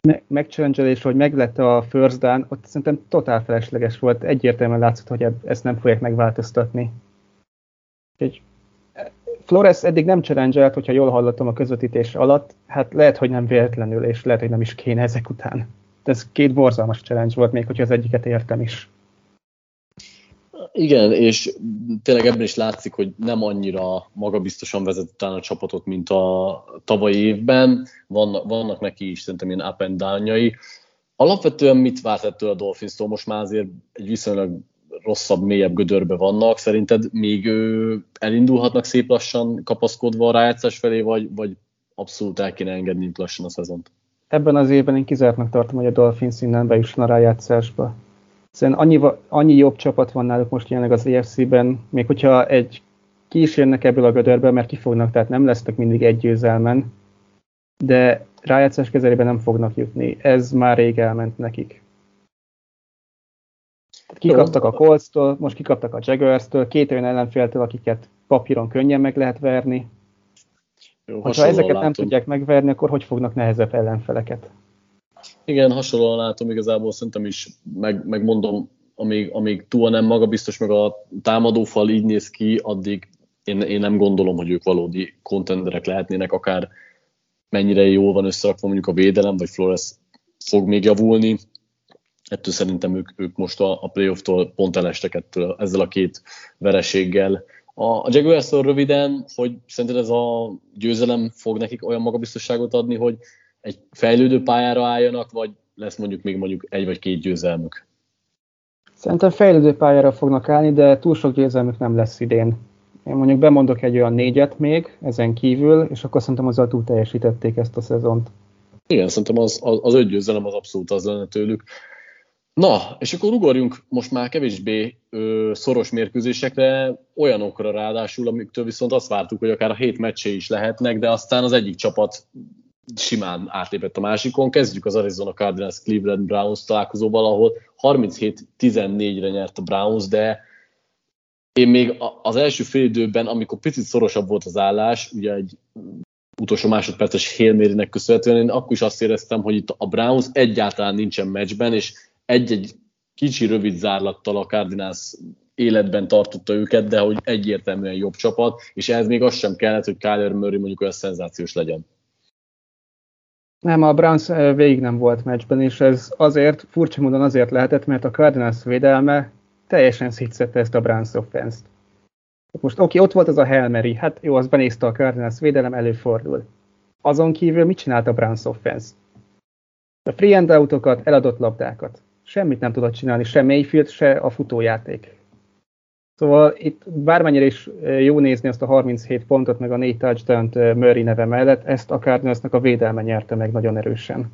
me- megchallenge-elés, hogy meglett a first down, ott szerintem totál felesleges volt. Egyértelműen látszott, hogy ezt nem fogják megváltoztatni. Úgyhogy Flores eddig nem challenge-elt, hogyha jól hallottam a közvetítés alatt, hát lehet, hogy nem véletlenül, és lehet, hogy nem is kéne ezek után. De ez két borzalmas challenge volt, még hogyha az egyiket értem is. Igen, és tényleg ebben is látszik, hogy nem annyira magabiztosan vezet utána a csapatot, mint a tavalyi évben. Vannak, vannak neki is szerintem ilyen up and down-jai. Alapvetően mit várt ettől a Dolphins-tól? Most már azért egy viszonylag rosszabb, mélyebb gödörbe vannak. Szerinted még ő, elindulhatnak szép lassan kapaszkodva a rájátszás felé, vagy, vagy abszolút el kéne engedni itt lassan a szezont? Ebben az évben én kizártnak tartom, hogy a Dolphins innen bejusson a rájátszásba. Szerintem annyi, annyi jobb csapat van náluk most jelenleg az á ef cé-ben, még hogyha egy kísérnek ebből a gödörbe, mert kifognak, tehát nem lesznek mindig egy győzelmen, de rájátszás kezelében nem fognak jutni. Ez már rég elment nekik. Kikaptak a Colts-tól, most kikaptak a Jaguars-től, két olyan ellenféltől, akiket papíron könnyen meg lehet verni. Jó, ha ezeket látom. Nem tudják megverni, akkor hogy fognak nehezebb ellenfeleket? Igen, hasonlóan látom, igazából szerintem is, meg, megmondom, amíg, amíg Tua nem magabiztos, meg a támadófal így néz ki, addig én, én nem gondolom, hogy ők valódi kontenderek lehetnének, akár mennyire jól van összerakva mondjuk a védelem, vagy Flores fog még javulni. Ettől szerintem ők, ők most a, a playoff-tól pont elestek ettől, ezzel a két vereséggel. A Jaguars-től röviden, hogy szerinted ez a győzelem fog nekik olyan magabiztosságot adni, hogy egy fejlődő pályára álljanak, vagy lesz mondjuk még mondjuk egy vagy két győzelmük? Szerintem fejlődő pályára fognak állni, de túl sok győzelmük nem lesz idén. Én mondjuk bemondok egy olyan négyet még ezen kívül, és akkor szerintem azzal túl teljesítették ezt a szezont. Igen, szerintem az, az, az öt győzelem az abszolút az lenne tőlük. Na, és akkor ugorjunk most már kevésbé ö, szoros mérkőzésekre, olyanokra ráadásul, amiktől viszont azt vártuk, hogy akár a hét meccsé is lehetnek, de aztán az egyik csapat simán átlépett a másikon. Kezdjük az Arizona Cardinals Cleveland Browns találkozóval, ahol harminchét tizennégyre nyert a Browns, de én még az első fél időben, amikor picit szorosabb volt az állás, ugye egy utolsó másodperces Hail Mary-nek köszönhetően, én akkor is azt éreztem, hogy itt a Browns egyáltalán nincsen meccsben, és egy-egy kicsi rövid zárlattal a Cardinals életben tartotta őket, de hogy egyértelműen jobb csapat, és ehhez még az sem kellett, hogy Kyler Murray mondjuk olyan szenzációs legyen. Nem, a Browns végig nem volt meccsben, és ez azért, furcsa módon azért lehetett, mert a Cardinals védelme teljesen szétszette ezt a Browns offense-t. Most oké, okay, ott volt az a Hail Mary, hát jó, azt benézte a Cardinals védelem, előfordul. Azon kívül mit csinált a Browns offense? A free and out-okat, eladott labdákat. Semmit nem tudott csinálni, se Mayfield, se a futójáték. Szóval itt bármennyire is jó nézni azt a harminchét pontot, meg a négy touchdownt Murray neve mellett, ezt a Cardinalsnak a védelme nyerte meg nagyon erősen.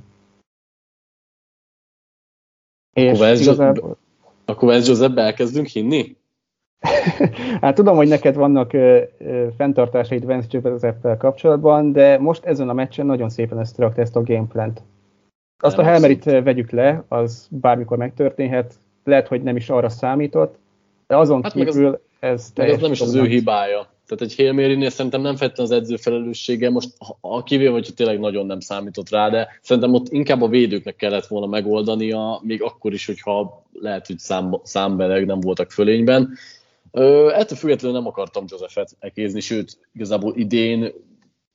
És Kovács, igazából... Akkor Vance Joseph-be elkezdünk hinni? Hát tudom, hogy neked vannak ö, ö, fenntartásaid Vance Joseph-tel kapcsolatban, de most ezen a meccsen nagyon szépen összerakta ezt a gameplant. Azt nem a Helmerit vegyük le, az bármikor megtörténhet, lehet, hogy nem is arra számított, de azon hát kívül az, ez teljesen... Ez nem is az ő hibája. Tehát egy Hail Mary-nél szerintem nem feltétlenül az edző felelőssége, most a kivéve, hogyha tényleg nagyon nem számított rá, de szerintem ott inkább a védőknek kellett volna megoldania, még akkor is, hogyha lehet, hogy szám, számbeleg nem voltak fölényben. Ö, ettől függetlenül nem akartam Josephet ekézni, sőt, igazából idén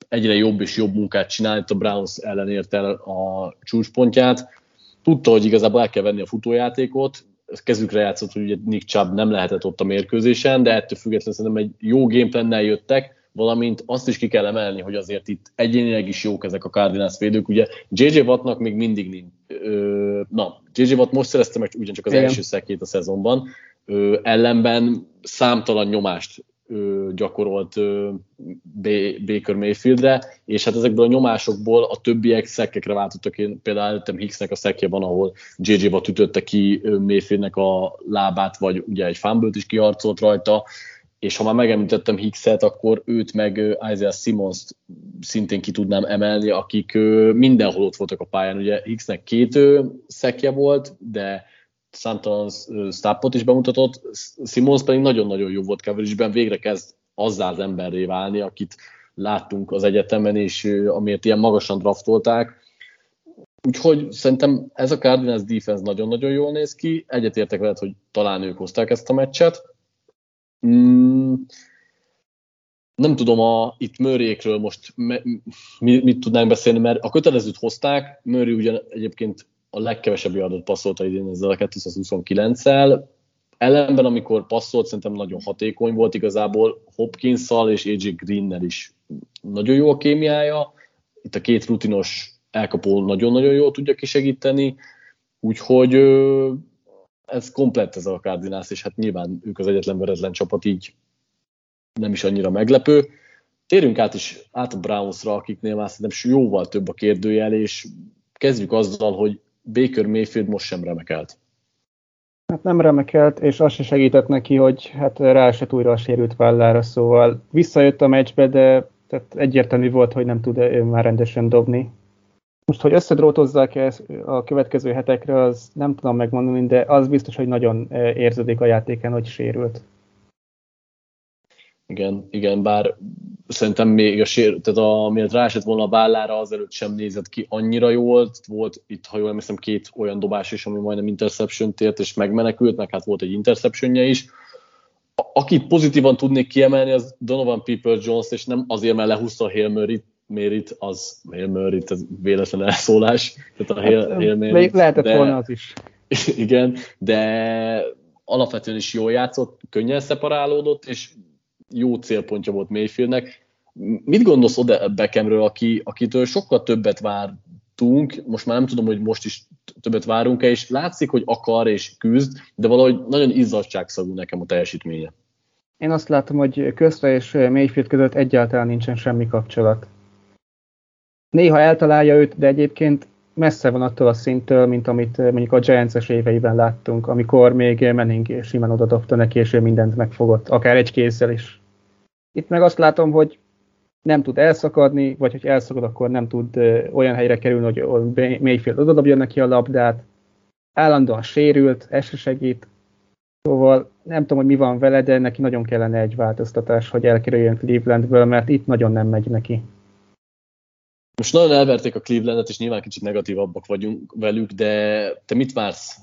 egyre jobb és jobb munkát csinált, a Browns ellen ért el a csúcspontját. Tudta, hogy igazából el kell venni a futójátékot, kezükre játszott, hogy ugye Nick Chubb nem lehetett ott a mérkőzésen, de ettől függetlenül szerintem egy jó gameplannel jöttek, valamint azt is ki kell emelni, hogy azért itt egyénileg is jók ezek a Cardinals védők. Ugye dzsé dzsé Wattnak még mindig nincs. Ö, na, dzsé dzsé Watt most szerezte meg ugyancsak az Igen. első szekét a szezonban, ö, ellenben számtalan nyomást ö, gyakorolt ö, B- Baker Mayfieldre, és hát ezekből a nyomásokból a többiek szekkekre váltottak. Én például előttem Hicksnek a szekjében, ahol dzsé dzsé Watt ütötte ki Mayfieldnek a lábát, vagy ugye egy fumble-t is kiharcolt rajta, és ha már megemlítettem Hickset, akkor őt meg Isaiah Simonst szintén ki tudnám emelni, akik mindenhol ott voltak a pályán. Ugye Hicksnek két szekje volt, de számtalan stoppot is bemutatott, Simons pedig nagyon-nagyon jó volt coverage-ben, végre kezd azzá az emberré válni, akit láttunk az egyetemen, és amiért ilyen magasan draftolták. Úgyhogy szerintem ez a Cardinals defense nagyon-nagyon jól néz ki, egyetértek veled, hogy talán ők hozták ezt a meccset. Mm, nem tudom a, itt Murrayékről most me, mi, mit tudnánk beszélni, mert a kötelezőt hozták, Murray ugyan egyébként a legkevesebb yardot passzolta idén ezzel a kétszázhuszonkilenccel, ellenben amikor passzolt szerintem nagyon hatékony volt, igazából Hopkinsszal és á jé Greennel is nagyon jó a kémiája, itt a két rutinos elkapó nagyon-nagyon jól tudja kisegíteni, úgyhogy ez komplett ez a Cardinals, és hát nyilván ők az egyetlen veretlen csapat, így nem is annyira meglepő. Térjünk át is át a Brownsra, akiknél már szerintem jóval több a kérdőjel, és kezdjük azzal, hogy Baker Mayfield most sem remekelt. Hát nem remekelt, és az se segített neki, hogy hát ráesett újra a sérült vállára, szóval visszajött a meccsbe, de tehát egyértelmű volt, hogy nem tud ő már rendesen dobni. Most, hogy összedrótozzák-e a következő hetekre, az nem tudom megmondani, de az biztos, hogy nagyon érződik a játéken, hogy sérült. Igen, igen, bár szerintem még a sérült, tehát a, miért ráesett volna a vállára, azelőtt sem nézett ki annyira jól. Volt itt, ha jól emlékszem, két olyan dobás is, ami majdnem interceptiont ért, és megmenekült, meg hát volt egy interceptionje is. A, akit pozitívan tudnék kiemelni, az Donovan Peoples-Jones, és nem azért, mert lehúzta a Hail Mary-t, Mérit, az Hail Mary, ez véletlen elszólás. Tehát a hát, Hail Mary, lehetett de, volna az is. Igen, de alapvetően is jól játszott, könnyen szeparálódott, és jó célpontja volt Mayfieldnek. Mit gondolsz oda Beckhamről, aki, akitől sokkal többet vártunk, most már nem tudom, hogy most is többet várunk-e, és látszik, hogy akar és küzd, de valahogy nagyon izzadságszagú nekem a teljesítménye. Én azt látom, hogy közre és Mayfield között egyáltalán nincsen semmi kapcsolat. Néha eltalálja őt, de egyébként messze van attól a szinttől, mint amit mondjuk a Giants-es éveiben láttunk, amikor még Manning simán odadobta neki, és ő mindent megfogott, akár egy kézzel is. Itt meg azt látom, hogy nem tud elszakadni, vagy hogy elszakad, akkor nem tud olyan helyre kerülni, hogy Mayfield odadobja neki a labdát, állandóan sérült, ez se segít. Szóval nem tudom, hogy mi van vele, de neki nagyon kellene egy változtatás, hogy elkerüljön Clevelandből, mert itt nagyon nem megy neki. Most nagyon elverték a Clevelandet, és nyilván kicsit negatívabbak vagyunk velük, de te mit vársz?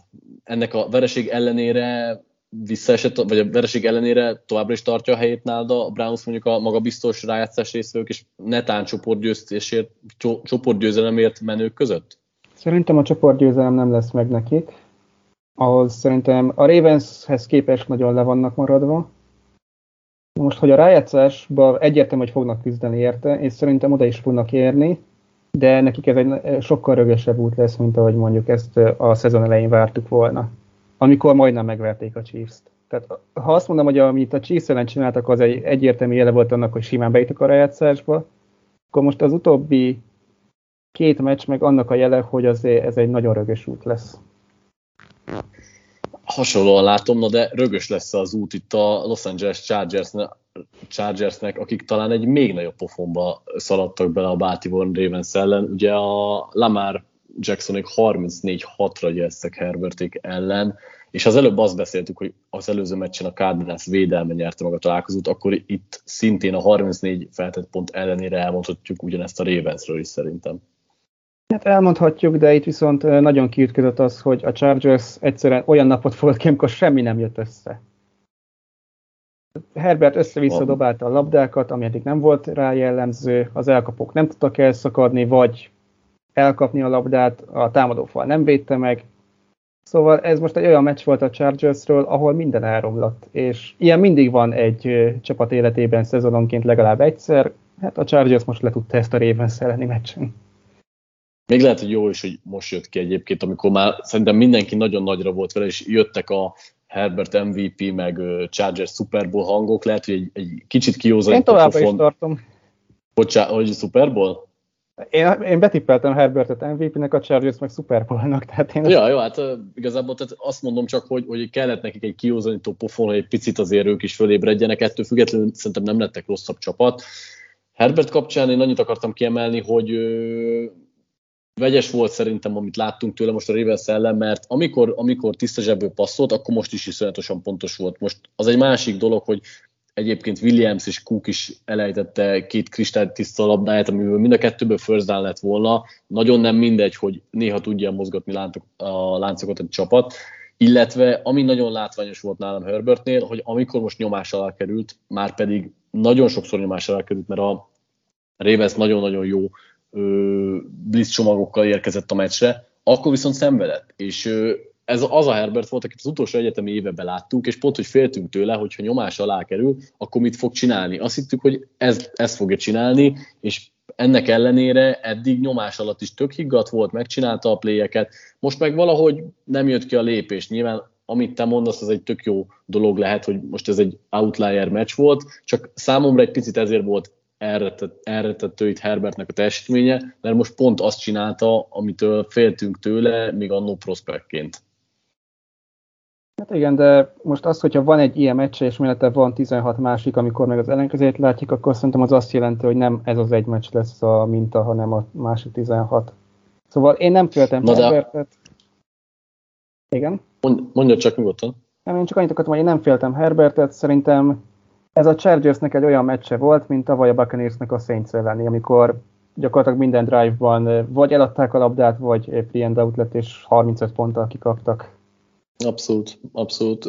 Ennek a vereség ellenére visszaesett, vagy a vereség ellenére továbbra is tartja a helyét nálda a Browns, mondjuk a magabiztos rájátszás részvők, és netán csoportgyőztésért, csoportgyőzelemért menők között? Szerintem a csoportgyőzelem nem lesz meg nekik. Ahhoz szerintem a Ravenshez képest nagyon le vannak maradva. Most, hogy a rájátszásban egyértelmű, hogy fognak küzdeni érte, és szerintem oda is fognak érni, de nekik ez egy sokkal rövidebb út lesz, mint ahogy mondjuk ezt a szezon elején vártuk volna, amikor majdnem megverték a Chiefs-t. Tehát ha azt mondom, hogy amit a Chiefs ellen csináltak, az egy egyértelmű jele volt annak, hogy simán bejutok a rájátszásba, akkor most az utóbbi két meccs meg annak a jele, hogy azért ez egy nagyon rögös út lesz. Hasonlóan látom, na de rögös lesz az út itt a Los Angeles Chargersnek, Chargersnek akik talán egy még nagyobb pofonba szaladtak bele a Baltimore Ravens ellen. Ugye a Lamar Jacksonék harmincnégy hatra győztek Herberték ellen, és az előbb azt beszéltük, hogy az előző meccsen a Cardinals védelme nyerte meg a találkozót, akkor itt szintén a harmincnégy feltett pont ellenére elmondhatjuk ugyanezt a Ravensről is szerintem. Hát elmondhatjuk, de itt viszont nagyon kiütközött az, hogy a Chargers egyszerűen olyan napot volt, amikor semmi nem jött össze. Herbert össze-vissza dobálta a labdákat, ami eddig nem volt rá jellemző, az elkapók nem tudtak elszakadni, vagy elkapni a labdát, a támadófal nem védte meg. Szóval ez most egy olyan meccs volt a Chargersről, ahol minden elromlott, és ilyen mindig van egy csapat életében szezononként legalább egyszer, hát a Chargers most le tudta ezt a Ravens elleni meccsen. Még lehet, hogy jó is, hogy most jött ki egyébként, amikor már szerintem mindenki nagyon nagyra volt vele, és jöttek a Herbert em vé pé, meg Chargers Super Bowl hangok, lehet, hogy egy, egy kicsit kiózanító pofon. Én tovább is tartom. Bocsánat, hogy Super Bowl? Én, én betippeltem Herbertet em vé pének, a Chargers meg Super Bowl-nak. Tehát én ja, jó, hát igazából tehát azt mondom csak, hogy, hogy kellett nekik egy kiózanító pofon, hogy egy picit azért ők is fölébredjenek, ettől függetlenül szerintem nem lettek rosszabb csapat. Herbert kapcsán én annyit akartam kiemelni, hogy vegyes volt szerintem, amit láttunk tőle most a Ravens ellen, mert amikor, amikor tiszta zsebből passzolt, akkor most is iszonyatosan pontos volt. Most az egy másik dolog, hogy egyébként Williams és Cook is elejtette két kristálytiszta labdáját, amiből mind a kettőből first down lett volna. Nagyon nem mindegy, hogy néha tudja mozgatni a láncokat egy csapat, illetve ami nagyon látványos volt nálam Herbertnél, hogy amikor most nyomás alá került, már pedig nagyon sokszor nyomás alá került, mert a Ravens nagyon-nagyon jó blitz csomagokkal érkezett a meccsre, akkor viszont szenvedett. És ez az a Herbert volt, akit az utolsó egyetemi éveben láttunk, és pont, hogy féltünk tőle, hogy ha nyomás alá kerül, akkor mit fog csinálni. Azt hittük, hogy ez, ez fogja csinálni, és ennek ellenére eddig nyomás alatt is tök higgadt volt, megcsinálta a playeket, most meg valahogy nem jött ki a lépés. Nyilván amit te mondasz, az egy tök jó dolog lehet, hogy most ez egy outlier meccs volt, csak számomra egy picit ezért volt elrettető itt Herbertnek a teljesítménye, mert most pont azt csinálta, amitől féltünk tőle, még annó prospektként. Hát igen, de most az, hogyha van egy ilyen meccs, és mellette van tizenhat másik, amikor meg az ellenkezőjét látjuk, akkor szerintem az azt jelenti, hogy nem ez az egy meccs lesz a minta, hanem a másik tizenhat. Szóval én nem féltem Herbertet. Igen? Mondja csak nyugodtan. Nem, én csak annyit akartam, hogy én nem féltem Herbertet, szerintem ez a Chargersnek egy olyan meccse volt, mint tavaly a Buccaneersnek a Saints elleni, amikor gyakorlatilag minden drive-ban vagy eladták a labdát, vagy free and out lett, és harmincöt ponttal kikaptak. Abszolút, abszolút.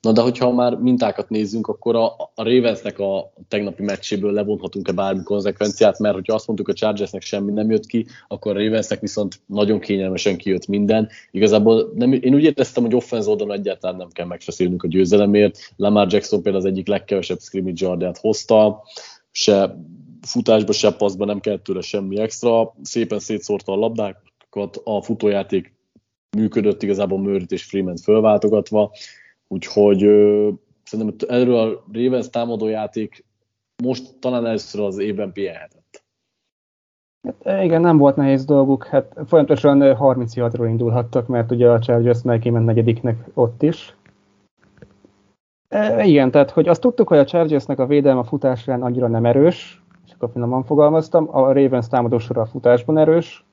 Na de hogyha már mintákat nézzünk, akkor a, a Ravensnek a tegnapi meccséből levonhatunk-e bármi konzekvenciát, mert hogyha azt mondtuk, a Chargersnek semmi nem jött ki, akkor a Ravensnek viszont nagyon kényelmesen kijött minden. Igazából nem, én úgy érteztem, hogy offense oldalon egyáltalán nem kell megfeszülnünk a győzelemért. Lamar Jackson például az egyik legkevesebb scrimmage yardját hozta, se futásba, se passzba nem kellett tőle semmi extra. Szépen szétszórta a labdákat, a futójáték működött igazából Murrayt és Freeman fölváltogatva, úgyhogy ö, szerintem erről a Ravens támadójáték most talán először az évben pihenhetett. Hát, igen, nem volt nehéz dolguk, hát folyamatosan harminchatról indulhattak, mert ugye a Chargers megkiment negyediknek ott is. E, igen, tehát hogy azt tudtuk, hogy a Chargersnek a védelme a futásán annyira nem erős, és akkor finoman fogalmaztam, a Ravens támadósora a futásban erős,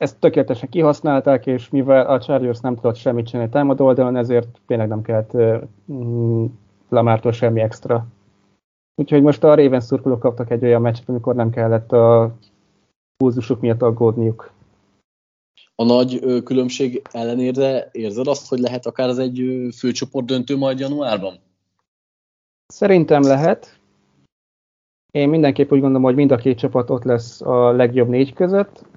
ezt tökéletesen kihasználták, és mivel a Chargers nem tudott semmit csinálni támadó oldalon, ezért tényleg nem kellett mm, Lamártól semmi extra. Úgyhogy most a Ravens szurkolók kaptak egy olyan meccset, amikor nem kellett a pulzusuk miatt aggódniuk. A nagy különbség ellenére érzed azt, hogy lehet akár az egy főcsoport döntő majd januárban? Szerintem lehet. Én mindenképp úgy gondolom, hogy mind a két csapat ott lesz a legjobb négy között.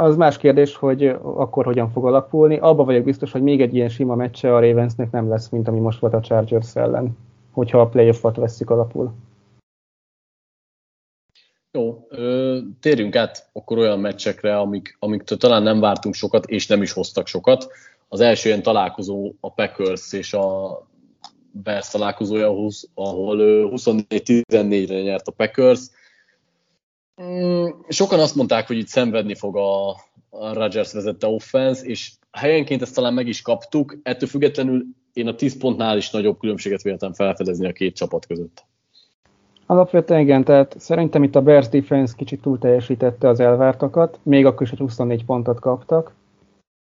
Az más kérdés, hogy akkor hogyan fog alakulni. Abba vagyok biztos, hogy még egy ilyen sima meccse a Ravensnek nem lesz, mint ami most volt a Chargers ellen, hogyha a playoffot veszik alapul. Jó, ö, térjünk át akkor olyan meccsekre, amik, amiktől talán nem vártunk sokat, és nem is hoztak sokat. Az első ilyen találkozó a Packers és a Bears találkozója, ahol huszonnégy tizennégyre nyert a Packers. Sokan azt mondták, hogy itt szenvedni fog a Rodgers vezette offense, és helyenként ezt talán meg is kaptuk, ettől függetlenül én a tíz pontnál is nagyobb különbséget véltem felfedezni a két csapat között. Alapvetően igen, tehát szerintem itt a Bears defense kicsit túl teljesítette az elvártakat, még akkor is, hogy huszonnégy pontot kaptak.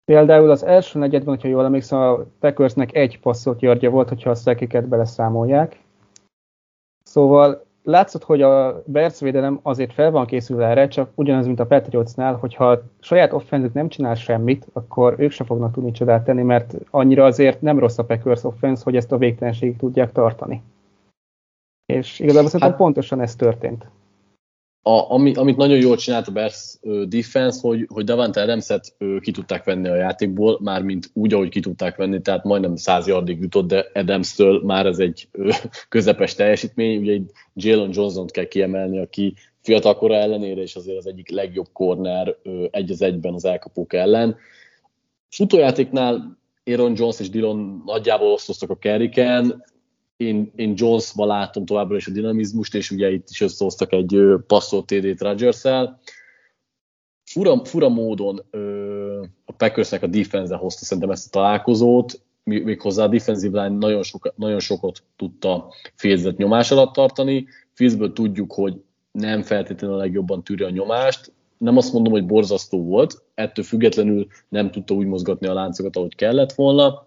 Például az első negyedben, hogyha jól emlékszem, a Packersnek egy passzolt yardja volt, hogyha a szekiket beleszámolják. Szóval látszott, hogy a Bears védelem azért fel van készülve erre, csak ugyanaz, mint a Patriotsnál, hogyha a saját offenzük nem csinál semmit, akkor ők sem fognak tudni csodát tenni, mert annyira azért nem rossz a Packers offense, hogy ezt a végtelenségig tudják tartani. És igazából szerintem hát, pontosan ez történt. A, ami, amit nagyon jól csinált a Bears defense, hogy, hogy Davante Adamset ki tudták venni a játékból, mármint úgy, ahogy ki tudták venni, tehát majdnem száz yardig jutott, de Adamstől már ez egy ö, közepes teljesítmény. Ugye egy Jalen Johnson-t kell kiemelni, aki fiatalkora ellenére, és azért az egyik legjobb corner ö, egy az egyben az elkapók ellen. Futójátéknál Aaron Jones és Dillon nagyjából osztoztak a carryken. Én, én Jones-ba látom továbbra is a dinamizmust, és ugye itt is összehoztak egy passzolt té dét Rodgers-el. Fura, fura módon ö, a Packersnek a defense-e hozta szerintem ezt a találkozót, méghozzá a defensive line nagyon, soka, nagyon sokat tudta Fields-et nyomás alatt tartani. Fields-ből tudjuk, hogy nem feltétlenül a legjobban tűri a nyomást. Nem azt mondom, hogy borzasztó volt, ettől függetlenül nem tudta úgy mozgatni a láncokat, ahogy kellett volna.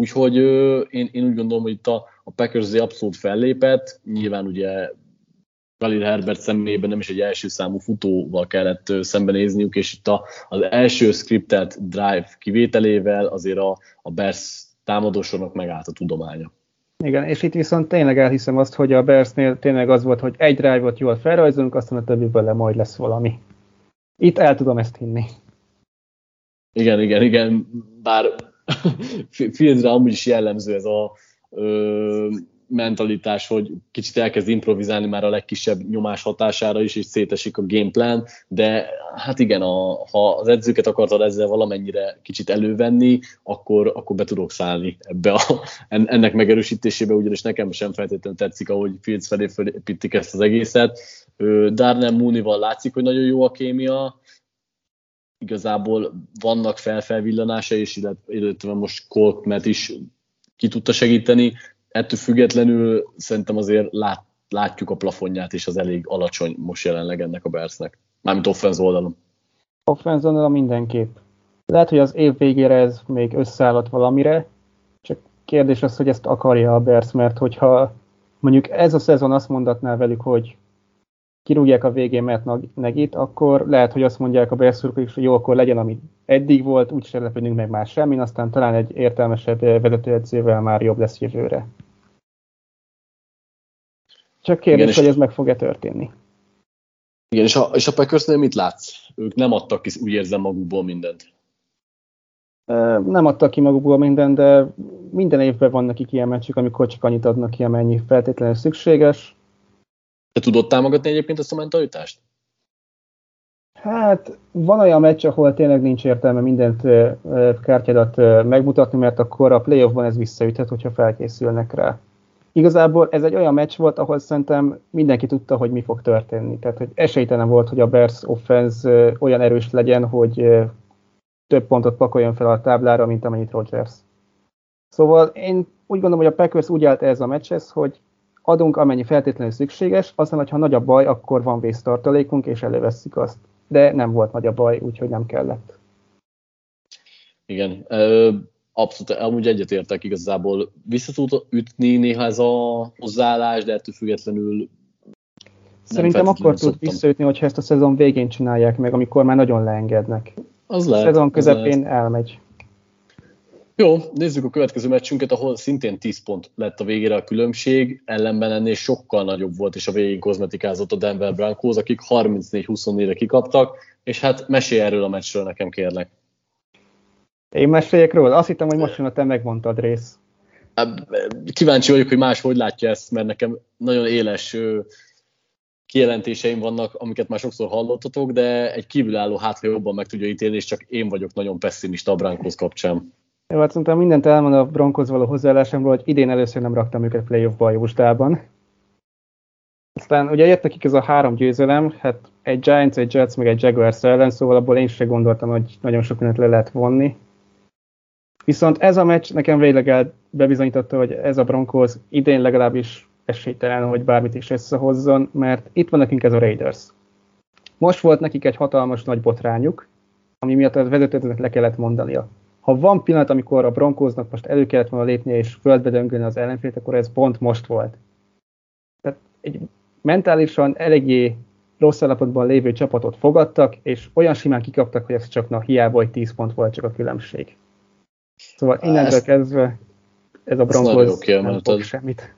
Úgyhogy ö, én, én úgy gondolom, hogy itt a, a Packers abszolút fellépett, nyilván ugye Khalil Herbert szemében nem is egy első számú futóval kellett ö, szembenézniük, és itt a, az első scriptelt drive kivételével azért a, a Bears támadósornak megállt a tudománya. Igen, és itt viszont tényleg elhiszem azt, hogy a Bearsnél tényleg az volt, hogy egy drive-ot jól felrajzolunk, aztán a többiből le majd lesz valami. Itt el tudom ezt hinni. Igen, igen, igen, bár Fieldsre amúgy is jellemző ez a ö, mentalitás, hogy kicsit elkezd improvizálni már a legkisebb nyomás hatására is, és szétesik a gameplan, de hát igen, a, ha az edzőket akartad ezzel valamennyire kicsit elővenni, akkor, akkor be tudok szállni ebbe a, ennek megerősítésébe, ugyanis nekem sem feltétlenül tetszik, ahogy Fields felé fölépítik ezt az egészet. Darnell Mooney-val látszik, hogy nagyon jó a kémia, igazából vannak felfelvillanása, és illetve most Colkmet is ki tudta segíteni. Ettől függetlenül szerintem azért lát, látjuk a plafonját, és az elég alacsony most jelenleg ennek a Bearsnek. Mármint offense oldalon. Offense oldalon mindenképp. Lehet, hogy az év végére ez még összeállhat valamire, csak kérdés az, hogy ezt akarja a Bears, mert hogyha mondjuk ez a szezon azt mondatná velük, hogy kirúgják a végén, mert negít, akkor lehet, hogy azt mondják a belszurkolók is, hogy jó, akkor legyen, ami eddig volt, úgy sem lepődünk meg már semmin, aztán talán egy értelmesebb vezetőedzővel már jobb lesz jövőre. Csak kérdés, igen, hogy ez meg fog-e történni. Igen, és a, és a Packersnél mit látsz? Ők nem adtak ki, úgy érzem, magukból mindent. Nem adtak ki magukból mindent, de minden évben van nekik ilyen meccsük, amikor csak annyit adnak ki, amennyi feltétlenül szükséges. Te tudod támogatni egyébként ezt a mentalitást? Hát van olyan meccs, ahol tényleg nincs értelme mindent kártyádat megmutatni, mert akkor a playoffban ez visszaüthet, hogyha felkészülnek rá. Igazából ez egy olyan meccs volt, ahol szerintem mindenki tudta, hogy mi fog történni. Tehát hogy esélytelen volt, hogy a Bears offense olyan erős legyen, hogy több pontot pakoljon fel a táblára, mint amennyit Rodgers. Szóval én úgy gondolom, hogy a Packers úgy állt ez a meccshez, hogy adunk, amennyi feltétlenül szükséges, aztán, hogyha nagy a baj, akkor van vésztartalékunk, és elővesszük azt. De nem volt nagy a baj, úgyhogy nem kellett. Igen, abszolút, amúgy egyetértek igazából. Vissza tud ütni néha ez a hozzáállás, de ettől függetlenül... Szerintem akkor tud visszaütni, hogyha ezt a szezon végén csinálják meg, amikor már nagyon leengednek. Az lehet. A szezon közepén lehet. Elmegy. Jó, nézzük a következő meccsünket, ahol szintén tíz pont lett a végére a különbség, ellenben ennél sokkal nagyobb volt, és a végén kozmetikázott a Denver Broncos, akik harmincnégy huszonnégyre kikaptak, és hát mesélj erről a meccsről nekem, kérlek. Én meséljek róla? Azt hittem, hogy most te megmondtad rész. Kíváncsi vagyok, hogy más hogy látja ezt, mert nekem nagyon éles kijelentéseim vannak, amiket már sokszor hallottatok, de egy kívülálló hátra jobban meg tudja ítélni, és csak én vagyok nagyon pessimista a Broncos kapcsán. Jó, hát szerintem mindent elmond a Broncos való hozzáállásomról, hogy idén először nem raktam őket playoffba a jósdában. Aztán ugye jött nekik ez a három győzelem, hát egy Giants, egy Jets, meg egy Jaguars ellen, szóval abból én sem gondoltam, hogy nagyon sok mindent le lehet vonni. Viszont ez a meccs nekem végleg bebizonyította, hogy ez a Broncos idén legalábbis esélytelen, hogy bármit is összehozzon, mert itt van nekünk ez a Raiders. Most volt nekik egy hatalmas nagy botrányuk, ami miatt a vezetőnek le kellett mondania. Ha van pillanat, amikor a Broncosnak most elő kellett volna lépnie és földbe döngölni az ellenfélt, akkor ez pont most volt. Tehát egy mentálisan eléggé rossz állapotban lévő csapatot fogadtak, és olyan simán kikaptak, hogy ez csak na hiába, hogy tíz pont volt csak a különbség. Szóval innentől kezdve ez a Broncos nem fog semmit.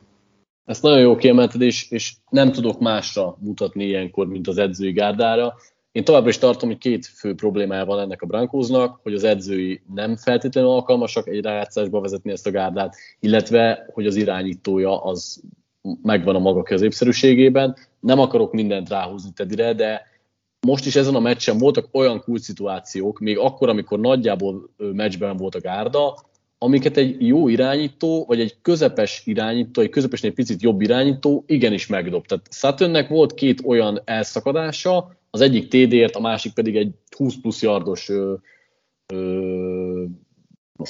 Ezt nagyon jó kiemelted, és, és nem tudok másra mutatni ilyenkor, mint az edzői gárdára. Én továbbra is tartom, hogy két fő problémája van ennek a Broncosnak, hogy az edzői nem feltétlenül alkalmasak egy rájátszásba vezetni ezt a gárdát, illetve hogy az irányítója az megvan a maga középszerűségében. Nem akarok mindent ráhúzni Teddyre, de most is ezen a meccsen voltak olyan kulcs szituációk, még akkor, amikor nagyjából meccsben volt a gárda, amiket egy jó irányító, vagy egy közepes irányító, egy közepesnél picit jobb irányító igenis megdob. Tehát Suttonnek volt két olyan elszakadása, az egyik té dé-ért, a másik pedig egy húsz plusz yardos ö, ö,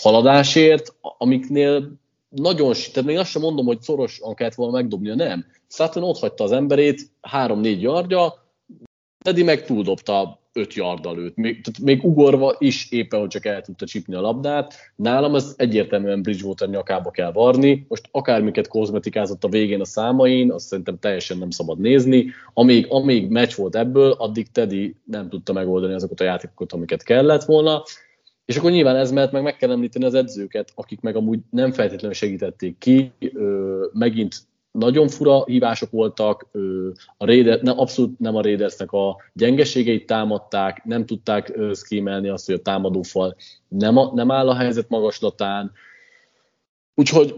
haladásért, amiknél nagyon, tehát még azt sem mondom, hogy szorosan kellett volna megdobnia, nem. Sutton ott hagyta az emberét, három-négy yardja, Teddy meg túldobta öt yarddal őt. Még, tehát még ugorva is éppen, hogy csak el tudta csípni a labdát. Nálam ez egyértelműen Bridgewater nyakába kell varni. Most akármiket kozmetikázott a végén a számain, azt szerintem teljesen nem szabad nézni. Amíg, amíg meccs volt ebből, addig Teddy nem tudta megoldani azokat a játékokat, amiket kellett volna. És akkor nyilván ez mellett meg meg kell említeni az edzőket, akik meg amúgy nem feltétlenül segítették ki. Ö, megint nagyon fura hívások voltak, a Raiders, nem, abszolút nem a Raidersnek a gyengeségeit támadták, nem tudták szkímelni azt, hogy a támadófal nem, a, nem áll a helyzet magaslatán. Úgyhogy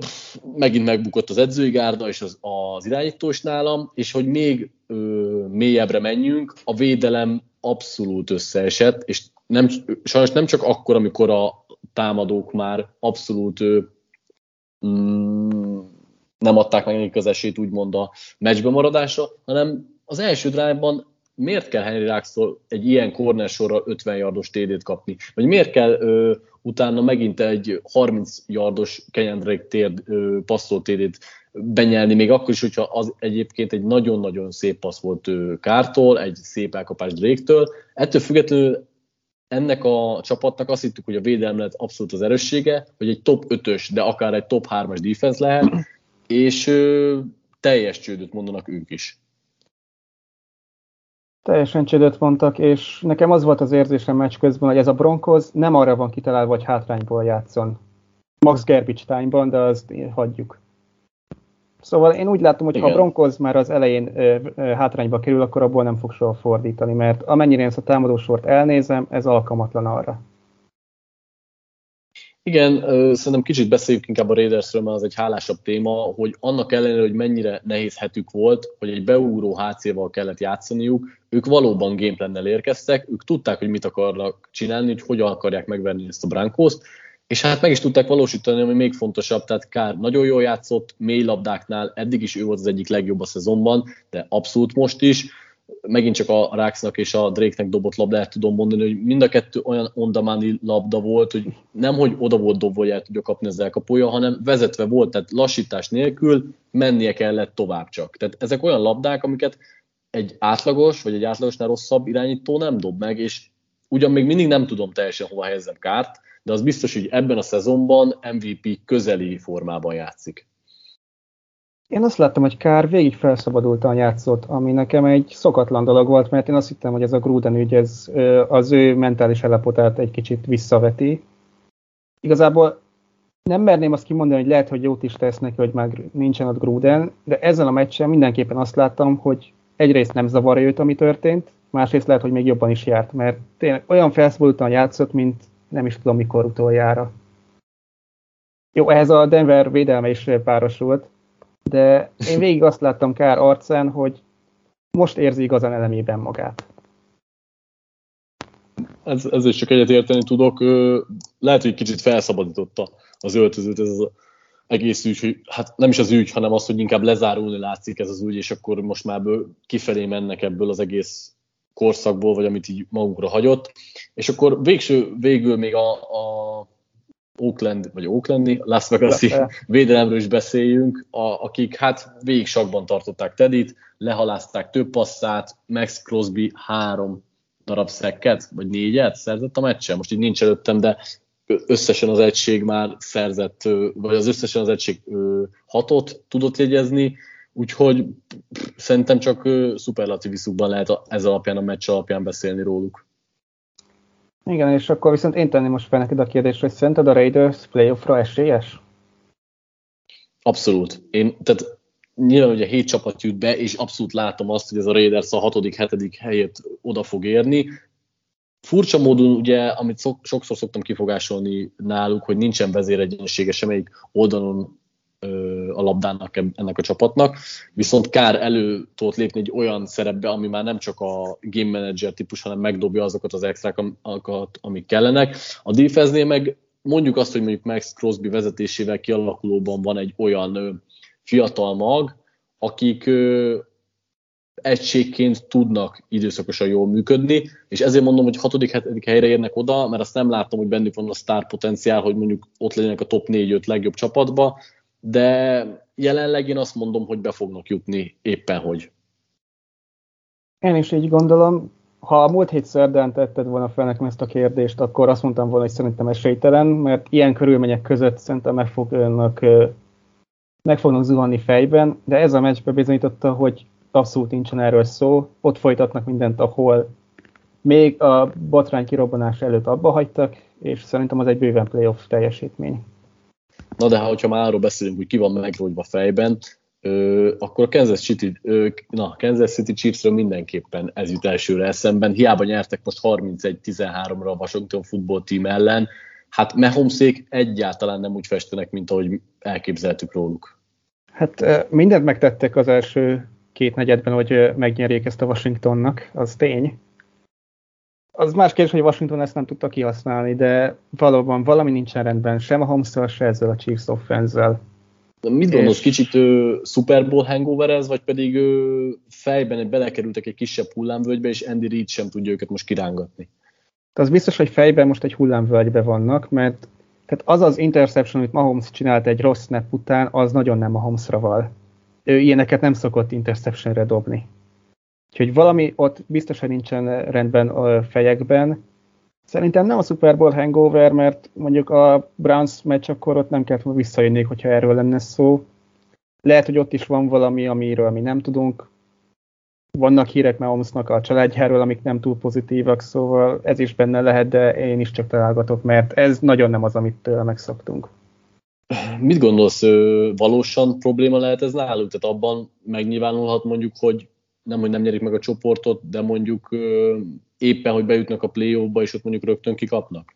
megint megbukott az edzői gárda és az, az irányítós nálam, és hogy még ö, mélyebbre menjünk, a védelem abszolút összeesett, és nem, sajnos nem csak akkor, amikor a támadók már abszolút ö, mm, nem adták meg nekik az esélyt, úgymond a meccsbe maradásra, hanem az első drive-ban miért kell Henry Ruggs-tól egy ilyen cornersorra ötven yardos té dét kapni? Vagy miért kell ö, utána megint egy harminc yardos Kendrick térd ö, passzoló té dét benyelni, még akkor is, hogyha az egyébként egy nagyon-nagyon szép passz volt Kártól, egy szép elkapás Drake-től. Ettől függetlenül ennek a csapatnak azt hittük, hogy a védelem lett abszolút az erőssége, hogy egy top ötös, de akár egy top hármas defense lehet, és ö, teljes csődöt mondanak ők is. Teljesen csődöt mondtak, és nekem az volt az érzésem meccs közben, hogy ez a Broncos nem arra van kitalálva, hogy hátrányból játszon. Max Garbage time-ban, de azt hagyjuk. Szóval én úgy látom, hogy igen, ha a Broncos már az elején ö, ö, hátrányba kerül, akkor abból nem fog soha fordítani, mert amennyire ezt a támadósort elnézem, ez alkalmatlan arra. Igen, ö, szerintem kicsit beszéljük inkább a Raidersről, mert az egy hálásabb téma, hogy annak ellenére, hogy mennyire nehéz hetük volt, hogy egy beugró há cé-val kellett játszaniuk, ők valóban gameplannel érkeztek, ők tudták, hogy mit akarnak csinálni, hogy hogyan akarják megverni ezt a Broncos-t, és hát meg is tudták valósítani, ami még fontosabb, tehát Kár nagyon jól játszott, mély labdáknál, eddig is ő volt az egyik legjobb a szezonban, de abszolút most is. Megint csak a Ruggsnak és a Drake-nek dobott labdát tudom mondani, hogy mind a kettő olyan on-demand labda volt, hogy nemhogy oda volt dobva, hogy el tudja kapni az elkapója, hanem vezetve volt, tehát lassítás nélkül mennie kellett tovább csak. Tehát ezek olyan labdák, amiket egy átlagos, vagy egy átlagosnál rosszabb irányító nem dob meg, és ugyan még mindig nem tudom teljesen hova helyezzem Kárt, de az biztos, hogy ebben a szezonban em vé pé közeli formában játszik. Én azt láttam, hogy Kár végig felszabadultan játszott, ami nekem egy szokatlan dolog volt, mert én azt hittem, hogy ez a Gruden ügy ez, az ő mentális állapotát egy kicsit visszaveti. Igazából nem merném azt kimondani, hogy lehet, hogy jót is tesz neki, hogy már nincsen ott Gruden, de ezzel a meccsen mindenképpen azt láttam, hogy egyrészt nem zavarja őt, ami történt, másrészt lehet, hogy még jobban is járt, mert tényleg olyan felszabadultan játszott, mint nem is tudom mikor utoljára. Jó, ehhez a Denver védelme is párosult, de én végig azt láttam Kár arcán, hogy most érzi igazán elemében magát. Ez, ezzel csak egyet érteni tudok. Lehet, hogy kicsit felszabadította az öltözőt ez az egész ügy, hogy hát nem is az ügy, hanem az, hogy inkább lezárulni látszik ez az ügy, és akkor most már kifelé mennek ebből az egész korszakból, vagy amit így magukra hagyott. És akkor végső, végül még a, a Oakland, vagy Oaklandi, Las Vegas-i védelemről is beszéljünk, a, akik hát végig sakban tartották Teddyt, lehalázták több passzát, Max Crosby három darab szekket, vagy négyet szerzett a meccsen, most így nincs előttem, de összesen az egység már szerzett, vagy az összesen az egység hatot tudott jegyezni, úgyhogy szerintem csak szuperlativiszukban lehet ez alapján, a meccs alapján beszélni róluk. Igen, és akkor viszont én tenném most fel neked a kérdést, hogy szerinted a Raiders playoffra esélyes? Abszolút. Én, tehát nyilván ugye hét csapat jut be, és abszolút látom azt, hogy ez a Raiders a hatodik, hetedik helyét oda fog érni. Furcsa módon ugye, amit szok, sokszor szoktam kifogásolni náluk, hogy nincsen vezéregyénysége semmelyik oldalon ö, a labdának ennek a csapatnak, viszont Kár elő tudott lépni egy olyan szerepbe, ami már nem csak a game manager típus, hanem megdobja azokat az extrákat, amik kellenek. A defense-nél meg mondjuk azt, hogy mondjuk Max Crosby vezetésével kialakulóban van egy olyan ö, fiatal mag, akik... Ö, egységként tudnak időszakosan jól működni, és ezért mondom, hogy hatodik, hetedik helyre érnek oda, mert azt nem látom, hogy bennük van a sztár potenciál, hogy mondjuk ott legyenek a top négy-öt legjobb csapatba, de jelenleg én azt mondom, hogy be fognak jutni éppen hogy. Én is így gondolom, ha a múlt hét szerdán tetted volna fel nekem ezt a kérdést, akkor azt mondtam volna, hogy szerintem esélytelen, mert ilyen körülmények között szerintem meg fognak, meg fognak zuhanni fejben, de ez a meccs bebizonyította, hogy abszolút nincsen erről szó, ott folytatnak mindent, ahol még a botrány kirobbanás előtt abba hagytak, és szerintem az egy bőven playoff teljesítmény. Na de ha már arról beszélünk, hogy ki van megrogyva fejben, ö, akkor a Kansas City, ö, na, Kansas City Chiefsről mindenképpen ez jut elsőre eszemben, hiába nyertek most harmincegy tizenháromra a Washington football team ellen, hát Mahomesék egyáltalán nem úgy festenek, mint ahogy elképzeltük róluk. Hát mindent megtettek az első két negyedben, hogy megnyerjék ezt a Washingtonnak, az tény. Az más kérdés, hogy Washington ezt nem tudta kihasználni, de valóban valami nincsen rendben, sem a Holmes-szel, se ezzel a Chiefs offense-zel. De mit gondolsz, kicsit ő, Super Bowl hangover-ez, vagy pedig ő, fejben belekerültek egy kisebb hullámvölgybe, és Andy Reid sem tudja őket most kirángatni? De az biztos, hogy fejben most egy hullámvölgybe vannak, mert tehát az az interception, amit Mahomes csinált egy rossz snap után, az nagyon nem Mahomesra val. Ő ilyeneket nem szokott interceptionre dobni. Úgyhogy valami ott biztosan nincsen rendben a fejekben. Szerintem nem a Super Bowl hangover, mert mondjuk a Browns meccs akkor ott nem kellett visszajönnék, hogyha erről lenne szó. Lehet, hogy ott is van valami, amiről mi nem tudunk. Vannak hírek Mahomesnak a családjáról, amik nem túl pozitívak, szóval ez is benne lehet, de én is csak találgatok, mert ez nagyon nem az, amit tőle megszoktunk. Mit gondolsz, valósan probléma lehet ez náluk? Tehát abban megnyilvánulhat mondjuk, hogy nem, hogy nem nyerik meg a csoportot, de mondjuk éppen, hogy bejutnak a play-offba, és ott mondjuk rögtön kikapnak?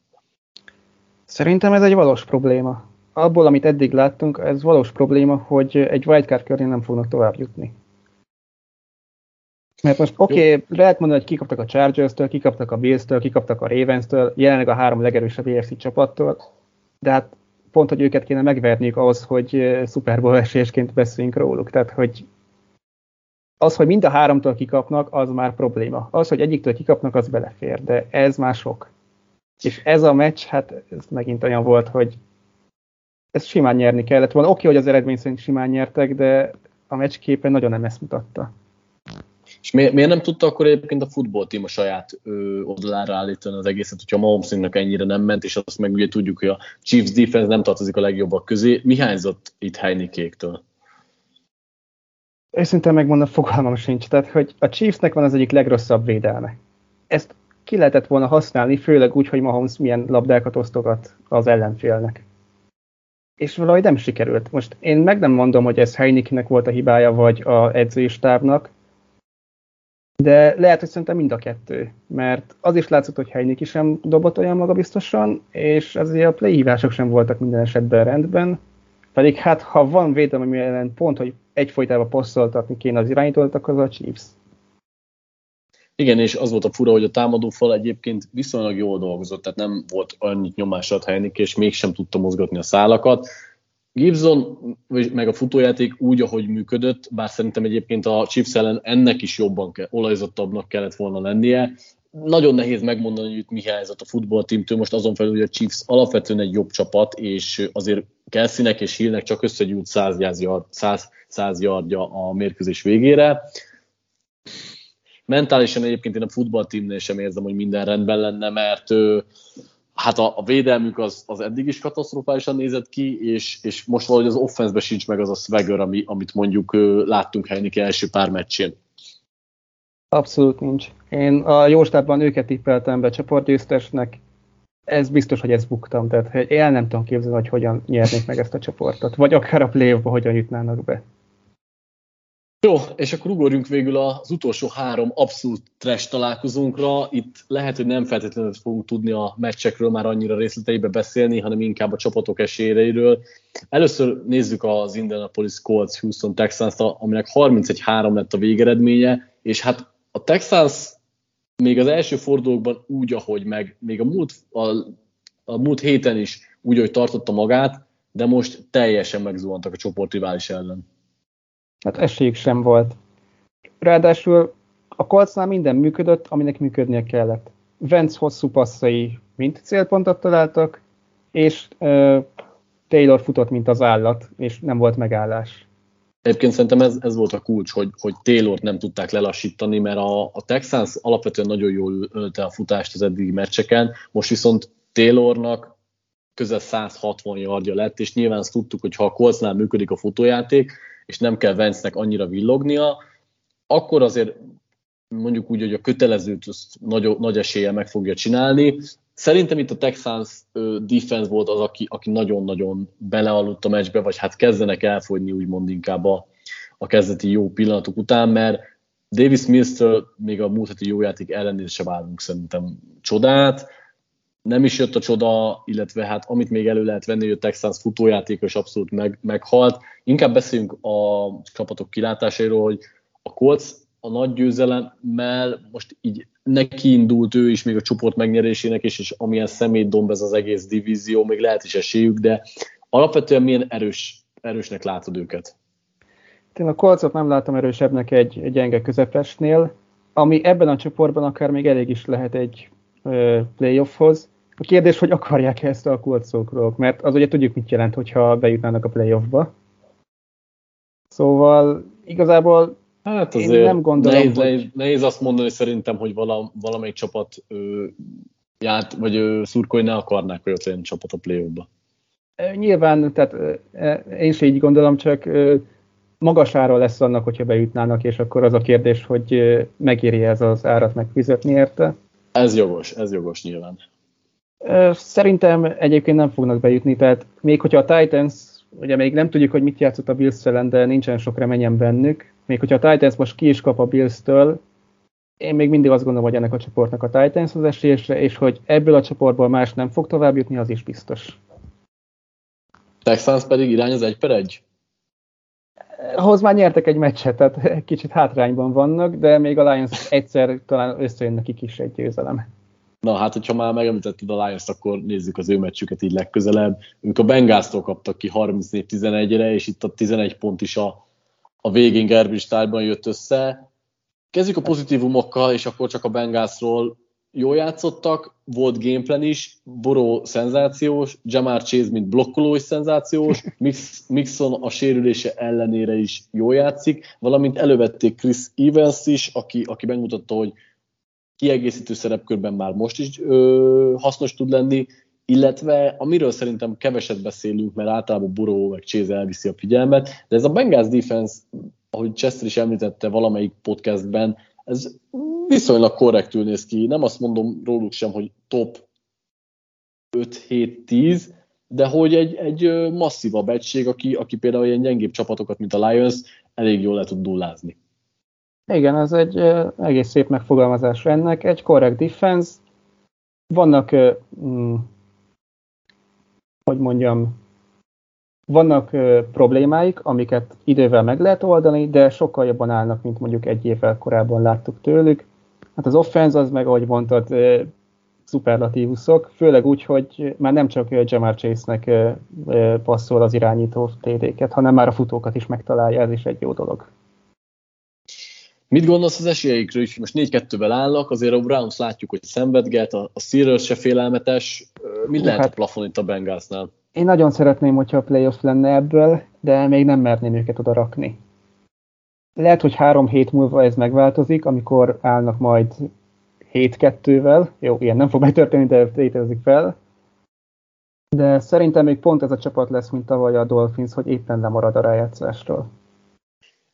Szerintem ez egy valós probléma. Abból, amit eddig láttunk, ez valós probléma, hogy egy wildcard körén nem fognak tovább jutni. Mert most oké, okay, lehet mondani, hogy kikaptak a Chargers-től, kikaptak a Bills-től, kikaptak a Ravens-től, jelenleg a három legerősebb á ef cé csapattól, de hát pont, hogy őket kéne megverniük ahhoz, hogy Super Bowl esélyesként beszéljünk róluk. Tehát, hogy az, hogy mind a háromtól kikapnak, az már probléma. Az, hogy egyiktől kikapnak, az belefér, de ez már sok. És ez a meccs, hát ez megint olyan volt, hogy ezt simán nyerni kellett volna. Oké, okay, hogy az eredmény szerint simán nyertek, de a meccs képen nagyon nem ezt mutatta. És miért nem tudta akkor egyébként a futballteam a saját ö, oldalára állítani az egészet, hogyha Mahomesnak ennyire nem ment, és azt meg ugye tudjuk, hogy a Chiefs defense nem tartozik a legjobbak közé. Mi hiányzott itt Heinickéktől? Őszintén megmondom, fogalmam sincs. Tehát, hogy a Chiefsnek van az egyik legrosszabb védelme. Ezt ki lehetett volna használni, főleg úgy, hogy Mahomes milyen labdákat osztogat az ellenfélnek. És valahogy nem sikerült. Most én meg nem mondom, hogy ez Heinickének volt a hibája, vagy a edzői stábnak, de lehet, hogy szerintem mind a kettő, mert az is látszott, hogy Heinicke sem dobott olyan magabiztosan, és azért a play hívások sem voltak minden esetben rendben, pedig hát ha van védelem, ami ellen pont, hogy egyfolytában passzoltatni kéne az irányítót, akkor az a Chiefs. Igen, és az volt a fura, hogy a támadófal egyébként viszonylag jól dolgozott, tehát nem volt annyit nyomását Heinicke, és mégsem tudta mozgatni a szálakat. Gibson meg a futójáték úgy, ahogy működött, bár szerintem egyébként a Chiefs ellen ennek is jobban kell, olajzottabbnak kellett volna lennie. Nagyon nehéz megmondani, hogy itt mi hiányzott a futballteamtől, most azon felül, hogy a Chiefs alapvetően egy jobb csapat, és azért Kelseynek és Hillnek csak összegyűjt száz yardja a mérkőzés végére. Mentálisan egyébként én a futballteamnél sem érzem, hogy minden rendben lenne, mert hát a, a védelmük az, az eddig is katasztrofálisan nézett ki, és, és most valahogy az offenszben sincs meg az a swagger, ami, amit mondjuk ö, láttunk Heinicke első pár meccsén. Abszolút nincs. Én a jóstábban őket tippeltem be csoportgyőztesnek, ez biztos, hogy ezt buktam, tehát én nem tudom képzelni, hogy hogyan nyernék meg ezt a csoportot, vagy akár a playoffba hogyan jutnának be. Jó, és akkor ugorjunk végül az utolsó három abszolút trash találkozónkra. Itt lehet, hogy nem feltétlenül fogunk tudni a meccsekről már annyira részleteibe beszélni, hanem inkább a csapatok esélyeiről. Először nézzük az Indianapolis Colts Houston Texans, aminek harmincegy három lett a végeredménye, és hát a Texans még az első fordulókban úgy, ahogy meg, még a múlt, a, a múlt héten is úgy, ahogy tartotta magát, de most teljesen megzuhantak a csoportrivális ellen. Hát esélyük sem volt. Ráadásul a Coltsnál minden működött, aminek működnie kellett. Wentz hosszú passzai mint célpontot találtak, és euh, Taylor futott, mint az állat, és nem volt megállás. Egyébként szerintem ez, ez volt a kulcs, hogy, hogy Taylort nem tudták lelassítani, mert a, a Texans alapvetően nagyon jól ölte a futást az eddigi meccseken, most viszont Taylornak közel száz hatvan yardja lett, és nyilván azt tudtuk, hogy ha a Coltsnál működik a futójáték, és nem kell Wentz-nek annyira villognia, akkor azért mondjuk úgy, hogy a kötelezőt nagy, nagy eséllyel meg fogja csinálni. Szerintem itt a Texans defense volt az, aki, aki nagyon-nagyon belealudt a meccsbe, vagy hát kezdenek elfogyni úgymond inkább a, a kezdeti jó pillanatok után, mert Davis Mills-től még a múlt heti jó játék ellenére se várunk szerintem csodát. nem is jött a csoda, illetve hát amit még elő lehet venni, hogy a Texans futójátékos abszolút meg, meghalt. Inkább beszéljünk a csapatok kilátásairól, hogy a Colts a nagy győzelemmel most így nekiindult ő is még a csoport megnyerésének, és, és amilyen szemétdomb ez az egész divízió, még lehet is esélyük, de alapvetően milyen erős, erősnek látod őket? Én a Coltsot nem látom erősebbnek egy, egy gyenge közepesnél, ami ebben a csoportban akár még elég is lehet egy playoffhoz. A kérdés, hogy akarják ezt a Coltsokról, mert az ugye tudjuk, mit jelent, hogyha bejutnának a playoffba. Szóval igazából hát én nem gondolom, nehéz, hogy... nehéz, nehéz azt mondani szerintem, hogy vala, valamelyik csapat ö, ját, vagy ö, szurkolni ne akarnák, hogy ott legyen csapat a playoffba. Nyilván, tehát ö, én is így gondolom, csak ö, magas ára lesz annak, hogyha bejutnának, és akkor az a kérdés, hogy ö, megéri ez az árat megfizetni érte. Ez jogos, ez jogos nyilván. Szerintem egyébként nem fognak bejutni, tehát még hogyha a Titans, ugye még nem tudjuk, hogy mit játszott a Bills ellen, de nincsen sok reményem bennük, még hogyha a Titans most ki is kap a Bills-től, én még mindig azt gondolom, hogy ennek a csoportnak a Titans az esélyesre, és hogy ebből a csoportból más nem fog tovább jutni, az is biztos. Texans pedig irány az egy per egy? Ahhoz már nyertek egy meccset, tehát kicsit hátrányban vannak, de még a Lions egyszer talán összejön nekik is egy győzelem. Na hát, hogyha már megemlítetted a Lions-t, akkor nézzük az ő meccsüket így legközelebb. Ők a Bengalstól kaptak ki harmincnégy tizenegyre, és itt a tizenegy pont is a, a végén garbage time-ban jött össze. Kezdjük a pozitívumokkal, és akkor csak a Bengalsról. Jól játszottak, volt gameplan is, Burrow szenzációs, Jamar Chase mint blokkoló is szenzációs, Mix, Mixon a sérülése ellenére is jól játszik, valamint elővették Chris Evans is, aki, aki megmutatta, hogy kiegészítő szerepkörben már most is ö, hasznos tud lenni, illetve amiről szerintem keveset beszélünk, mert általában Burrow meg Chase elviszi a figyelmet, de ez a Bengals defense, ahogy Chester is említette valamelyik podcastben, ez viszonylag korrektül néz ki. Nem azt mondom róluk sem, hogy top öt hét tíz, de hogy egy, egy masszívabb egység, aki, aki például ilyen gyengébb csapatokat, mint a Lions, elég jól le tud dullázni. Igen, ez egy egész szép megfogalmazás ennek. Egy korrekt defense. Vannak, hm, hogy mondjam, vannak problémáik, amiket idővel meg lehet oldani, de sokkal jobban állnak, mint mondjuk egy évvel korábban láttuk tőlük. Hát az offense az meg, ahogy mondtad, szuperlatívuszok, főleg úgy, hogy már nem csak Jamar Chase-nek passzol az irányító té dé-ket, hanem már a futókat is megtalálja, ez is egy jó dolog. Mit gondolsz az esélyeikről? Most négy kettővel állnak, azért a Browns látjuk, hogy szenvedget, a Steelers se félelmetes. Mit lehet hát, a plafon itt a Bengalsnál? Én nagyon szeretném, hogyha a playoff lenne ebből, de még nem merném őket oda rakni. Lehet, hogy három hét múlva ez megváltozik, amikor állnak majd hét kettővel. Jó, ilyen nem fog megtörténni, de létezik fel. De szerintem még pont ez a csapat lesz, mint tavaly a Dolphins, hogy éppen lemarad a rájátszásról.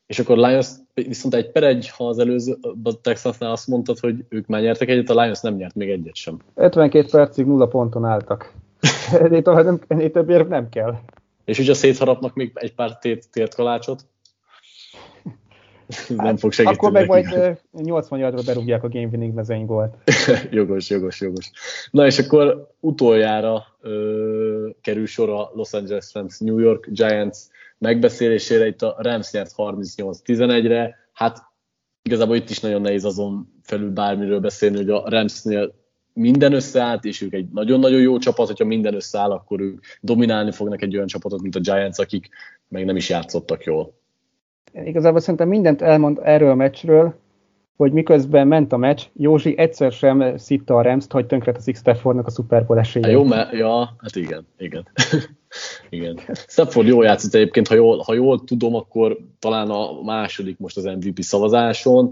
És akkor Lions viszont egy per egy, ha az előző a Texasnál azt mondtad, hogy ők már nyertek egyet, a Lions nem nyert még egyet sem. ötvenkét percig nulla ponton álltak. Ennél több, többért nem kell. És ugye szétharapnak még egy pár tért kalácsot? Hát, nem fog segíteni. Akkor meg majd nyolcvan yardra berúgják a game winning mezőny gólt. Jogos, jogos, jogos. Na és akkor utoljára ö, kerül sor a Los Angeles Rams New York Giants megbeszélésére. Itt a Rams nyert harmincnyolc tizenegyre. Hát igazából itt is nagyon nehéz azon felül bármiről beszélni, hogy a Ramsnél minden összeállt, és ők egy nagyon-nagyon jó csapat, hogyha minden összeáll, akkor ők dominálni fognak egy olyan csapatot, mint a Giants, akik meg nem is játszottak jól. Én igazából szerintem mindent elmond erről a meccsről, hogy miközben ment a meccs, Józsi egyszer sem szitta a Ramst, hogy tönkreteszik Staffordnak a Super Bowl esélyét. Jó, mert, ja, hát igen, igen. igen. Stafford jól játszott egyébként, ha jól, ha jól tudom, akkor talán a második most az em vé pé szavazáson.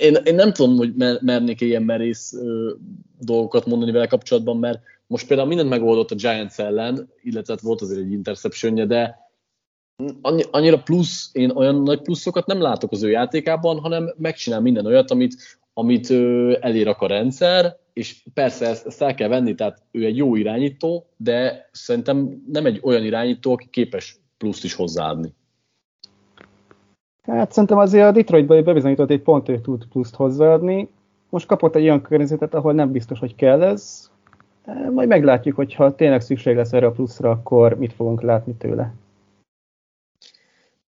Én, én nem tudom, hogy mernék ilyen merész ö, dolgokat mondani vele kapcsolatban, mert most például mindent megoldott a Giants ellen, illetve volt azért egy interceptionje, de annyi, annyira plusz, én olyan nagy pluszokat nem látok az ő játékában, hanem megcsinál minden olyat, amit, amit ö, elérak a rendszer, és persze ezt, ezt el kell venni, tehát ő egy jó irányító, de szerintem nem egy olyan irányító, aki képes pluszt is hozzáadni. Hát szerintem azért a Detroitban bebizonyított, hogy pont ő tud pluszt hozzáadni. Most kapott egy olyan környezetet, ahol nem biztos, hogy kell ez. Majd meglátjuk, hogyha tényleg szükség lesz erre a pluszra, akkor mit fogunk látni tőle.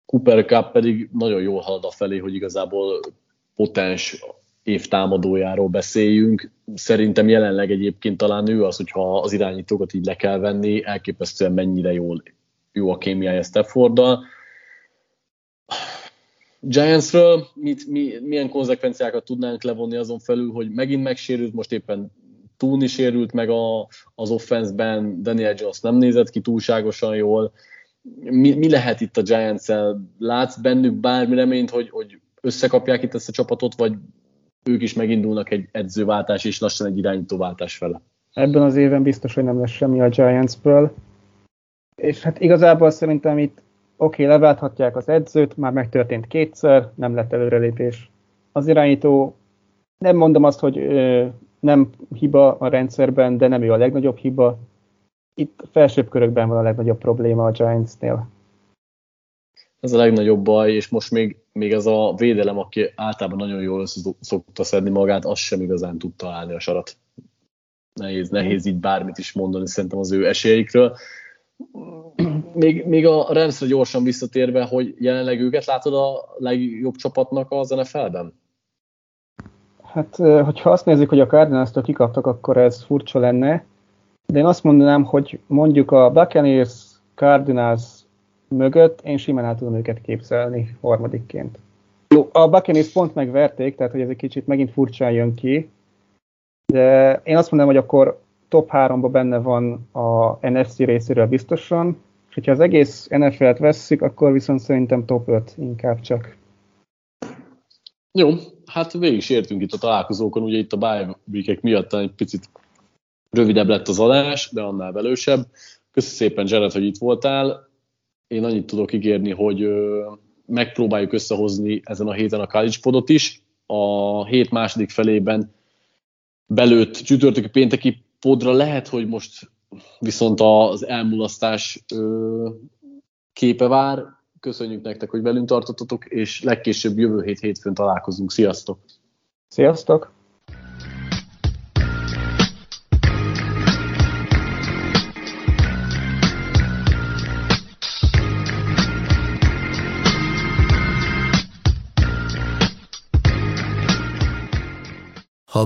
Cooper Cup pedig nagyon jól halad afelé, hogy igazából potens évtámadójáról beszéljünk. Szerintem jelenleg egyébként talán ő az, hogyha az irányítókat így le kell venni, elképesztően mennyire jól, jó a kémiája Stafforddal. Giantsről mit, mi, milyen konzekvenciákat tudnánk levonni azon felül, hogy megint megsérült, most éppen túlni sérült meg a, az offenszben, Daniel Jones nem nézett ki túlságosan jól. Mi, mi lehet itt a Giants-el? Látsz bennük bármi reményt, hogy, hogy összekapják itt ezt a csapatot, vagy ők is megindulnak egy edzőváltás és lassan egy irányítóváltás vele? Ebben az évben biztos, hogy nem lesz semmi a Giants-ből. És hát igazából szerintem itt oké, okay, leválthatják az edzőt, már megtörtént kétszer, nem lett előrelépés. Az irányító, nem mondom azt, hogy ö, nem hiba a rendszerben, de nem ő a legnagyobb hiba. Itt felsőbb körökben van a legnagyobb probléma a Giants-nél. Ez a legnagyobb baj, és most még, még ez a védelem, aki általában nagyon jól szokta szedni magát, az sem igazán tudta állni a sarat. Nehéz, nehéz így bármit is mondani szerintem az ő esélyikről. Még, még a Ramsre gyorsan visszatérve, hogy jelenleg őket látod a legjobb csapatnak az en ef el-ben? Hát, hogyha azt nézzük, hogy a Cardinals-től kikaptak, akkor ez furcsa lenne. De én azt mondanám, hogy mondjuk a Buccaneers, Cardinals mögött én simán el tudom őket képzelni harmadikként. Jó, a Buccaneers pont megverték, tehát hogy ez egy kicsit megint furcsán jön ki. De én azt mondanám, hogy akkor top háromba benne van a en ef cé részéről biztosan. És hogyha az egész en ef el-t vesszük, akkor viszont szerintem top öt inkább csak. Jó, hát végig is értünk itt a találkozókon, ugye itt a Buy Week-ek miatt egy picit rövidebb lett az adás, de annál velősebb. Köszönöm szépen, Jared, hogy itt voltál. Én annyit tudok ígérni, hogy megpróbáljuk összehozni ezen a héten a College Podot is. A hét második felében belőtt csütörtöki pénteki podra lehet, hogy most viszont az elmulasztás képe vár. Köszönjük nektek, hogy velünk tartottatok, és legkésőbb jövő hét hétfőn találkozunk. Sziasztok! Sziasztok! Ha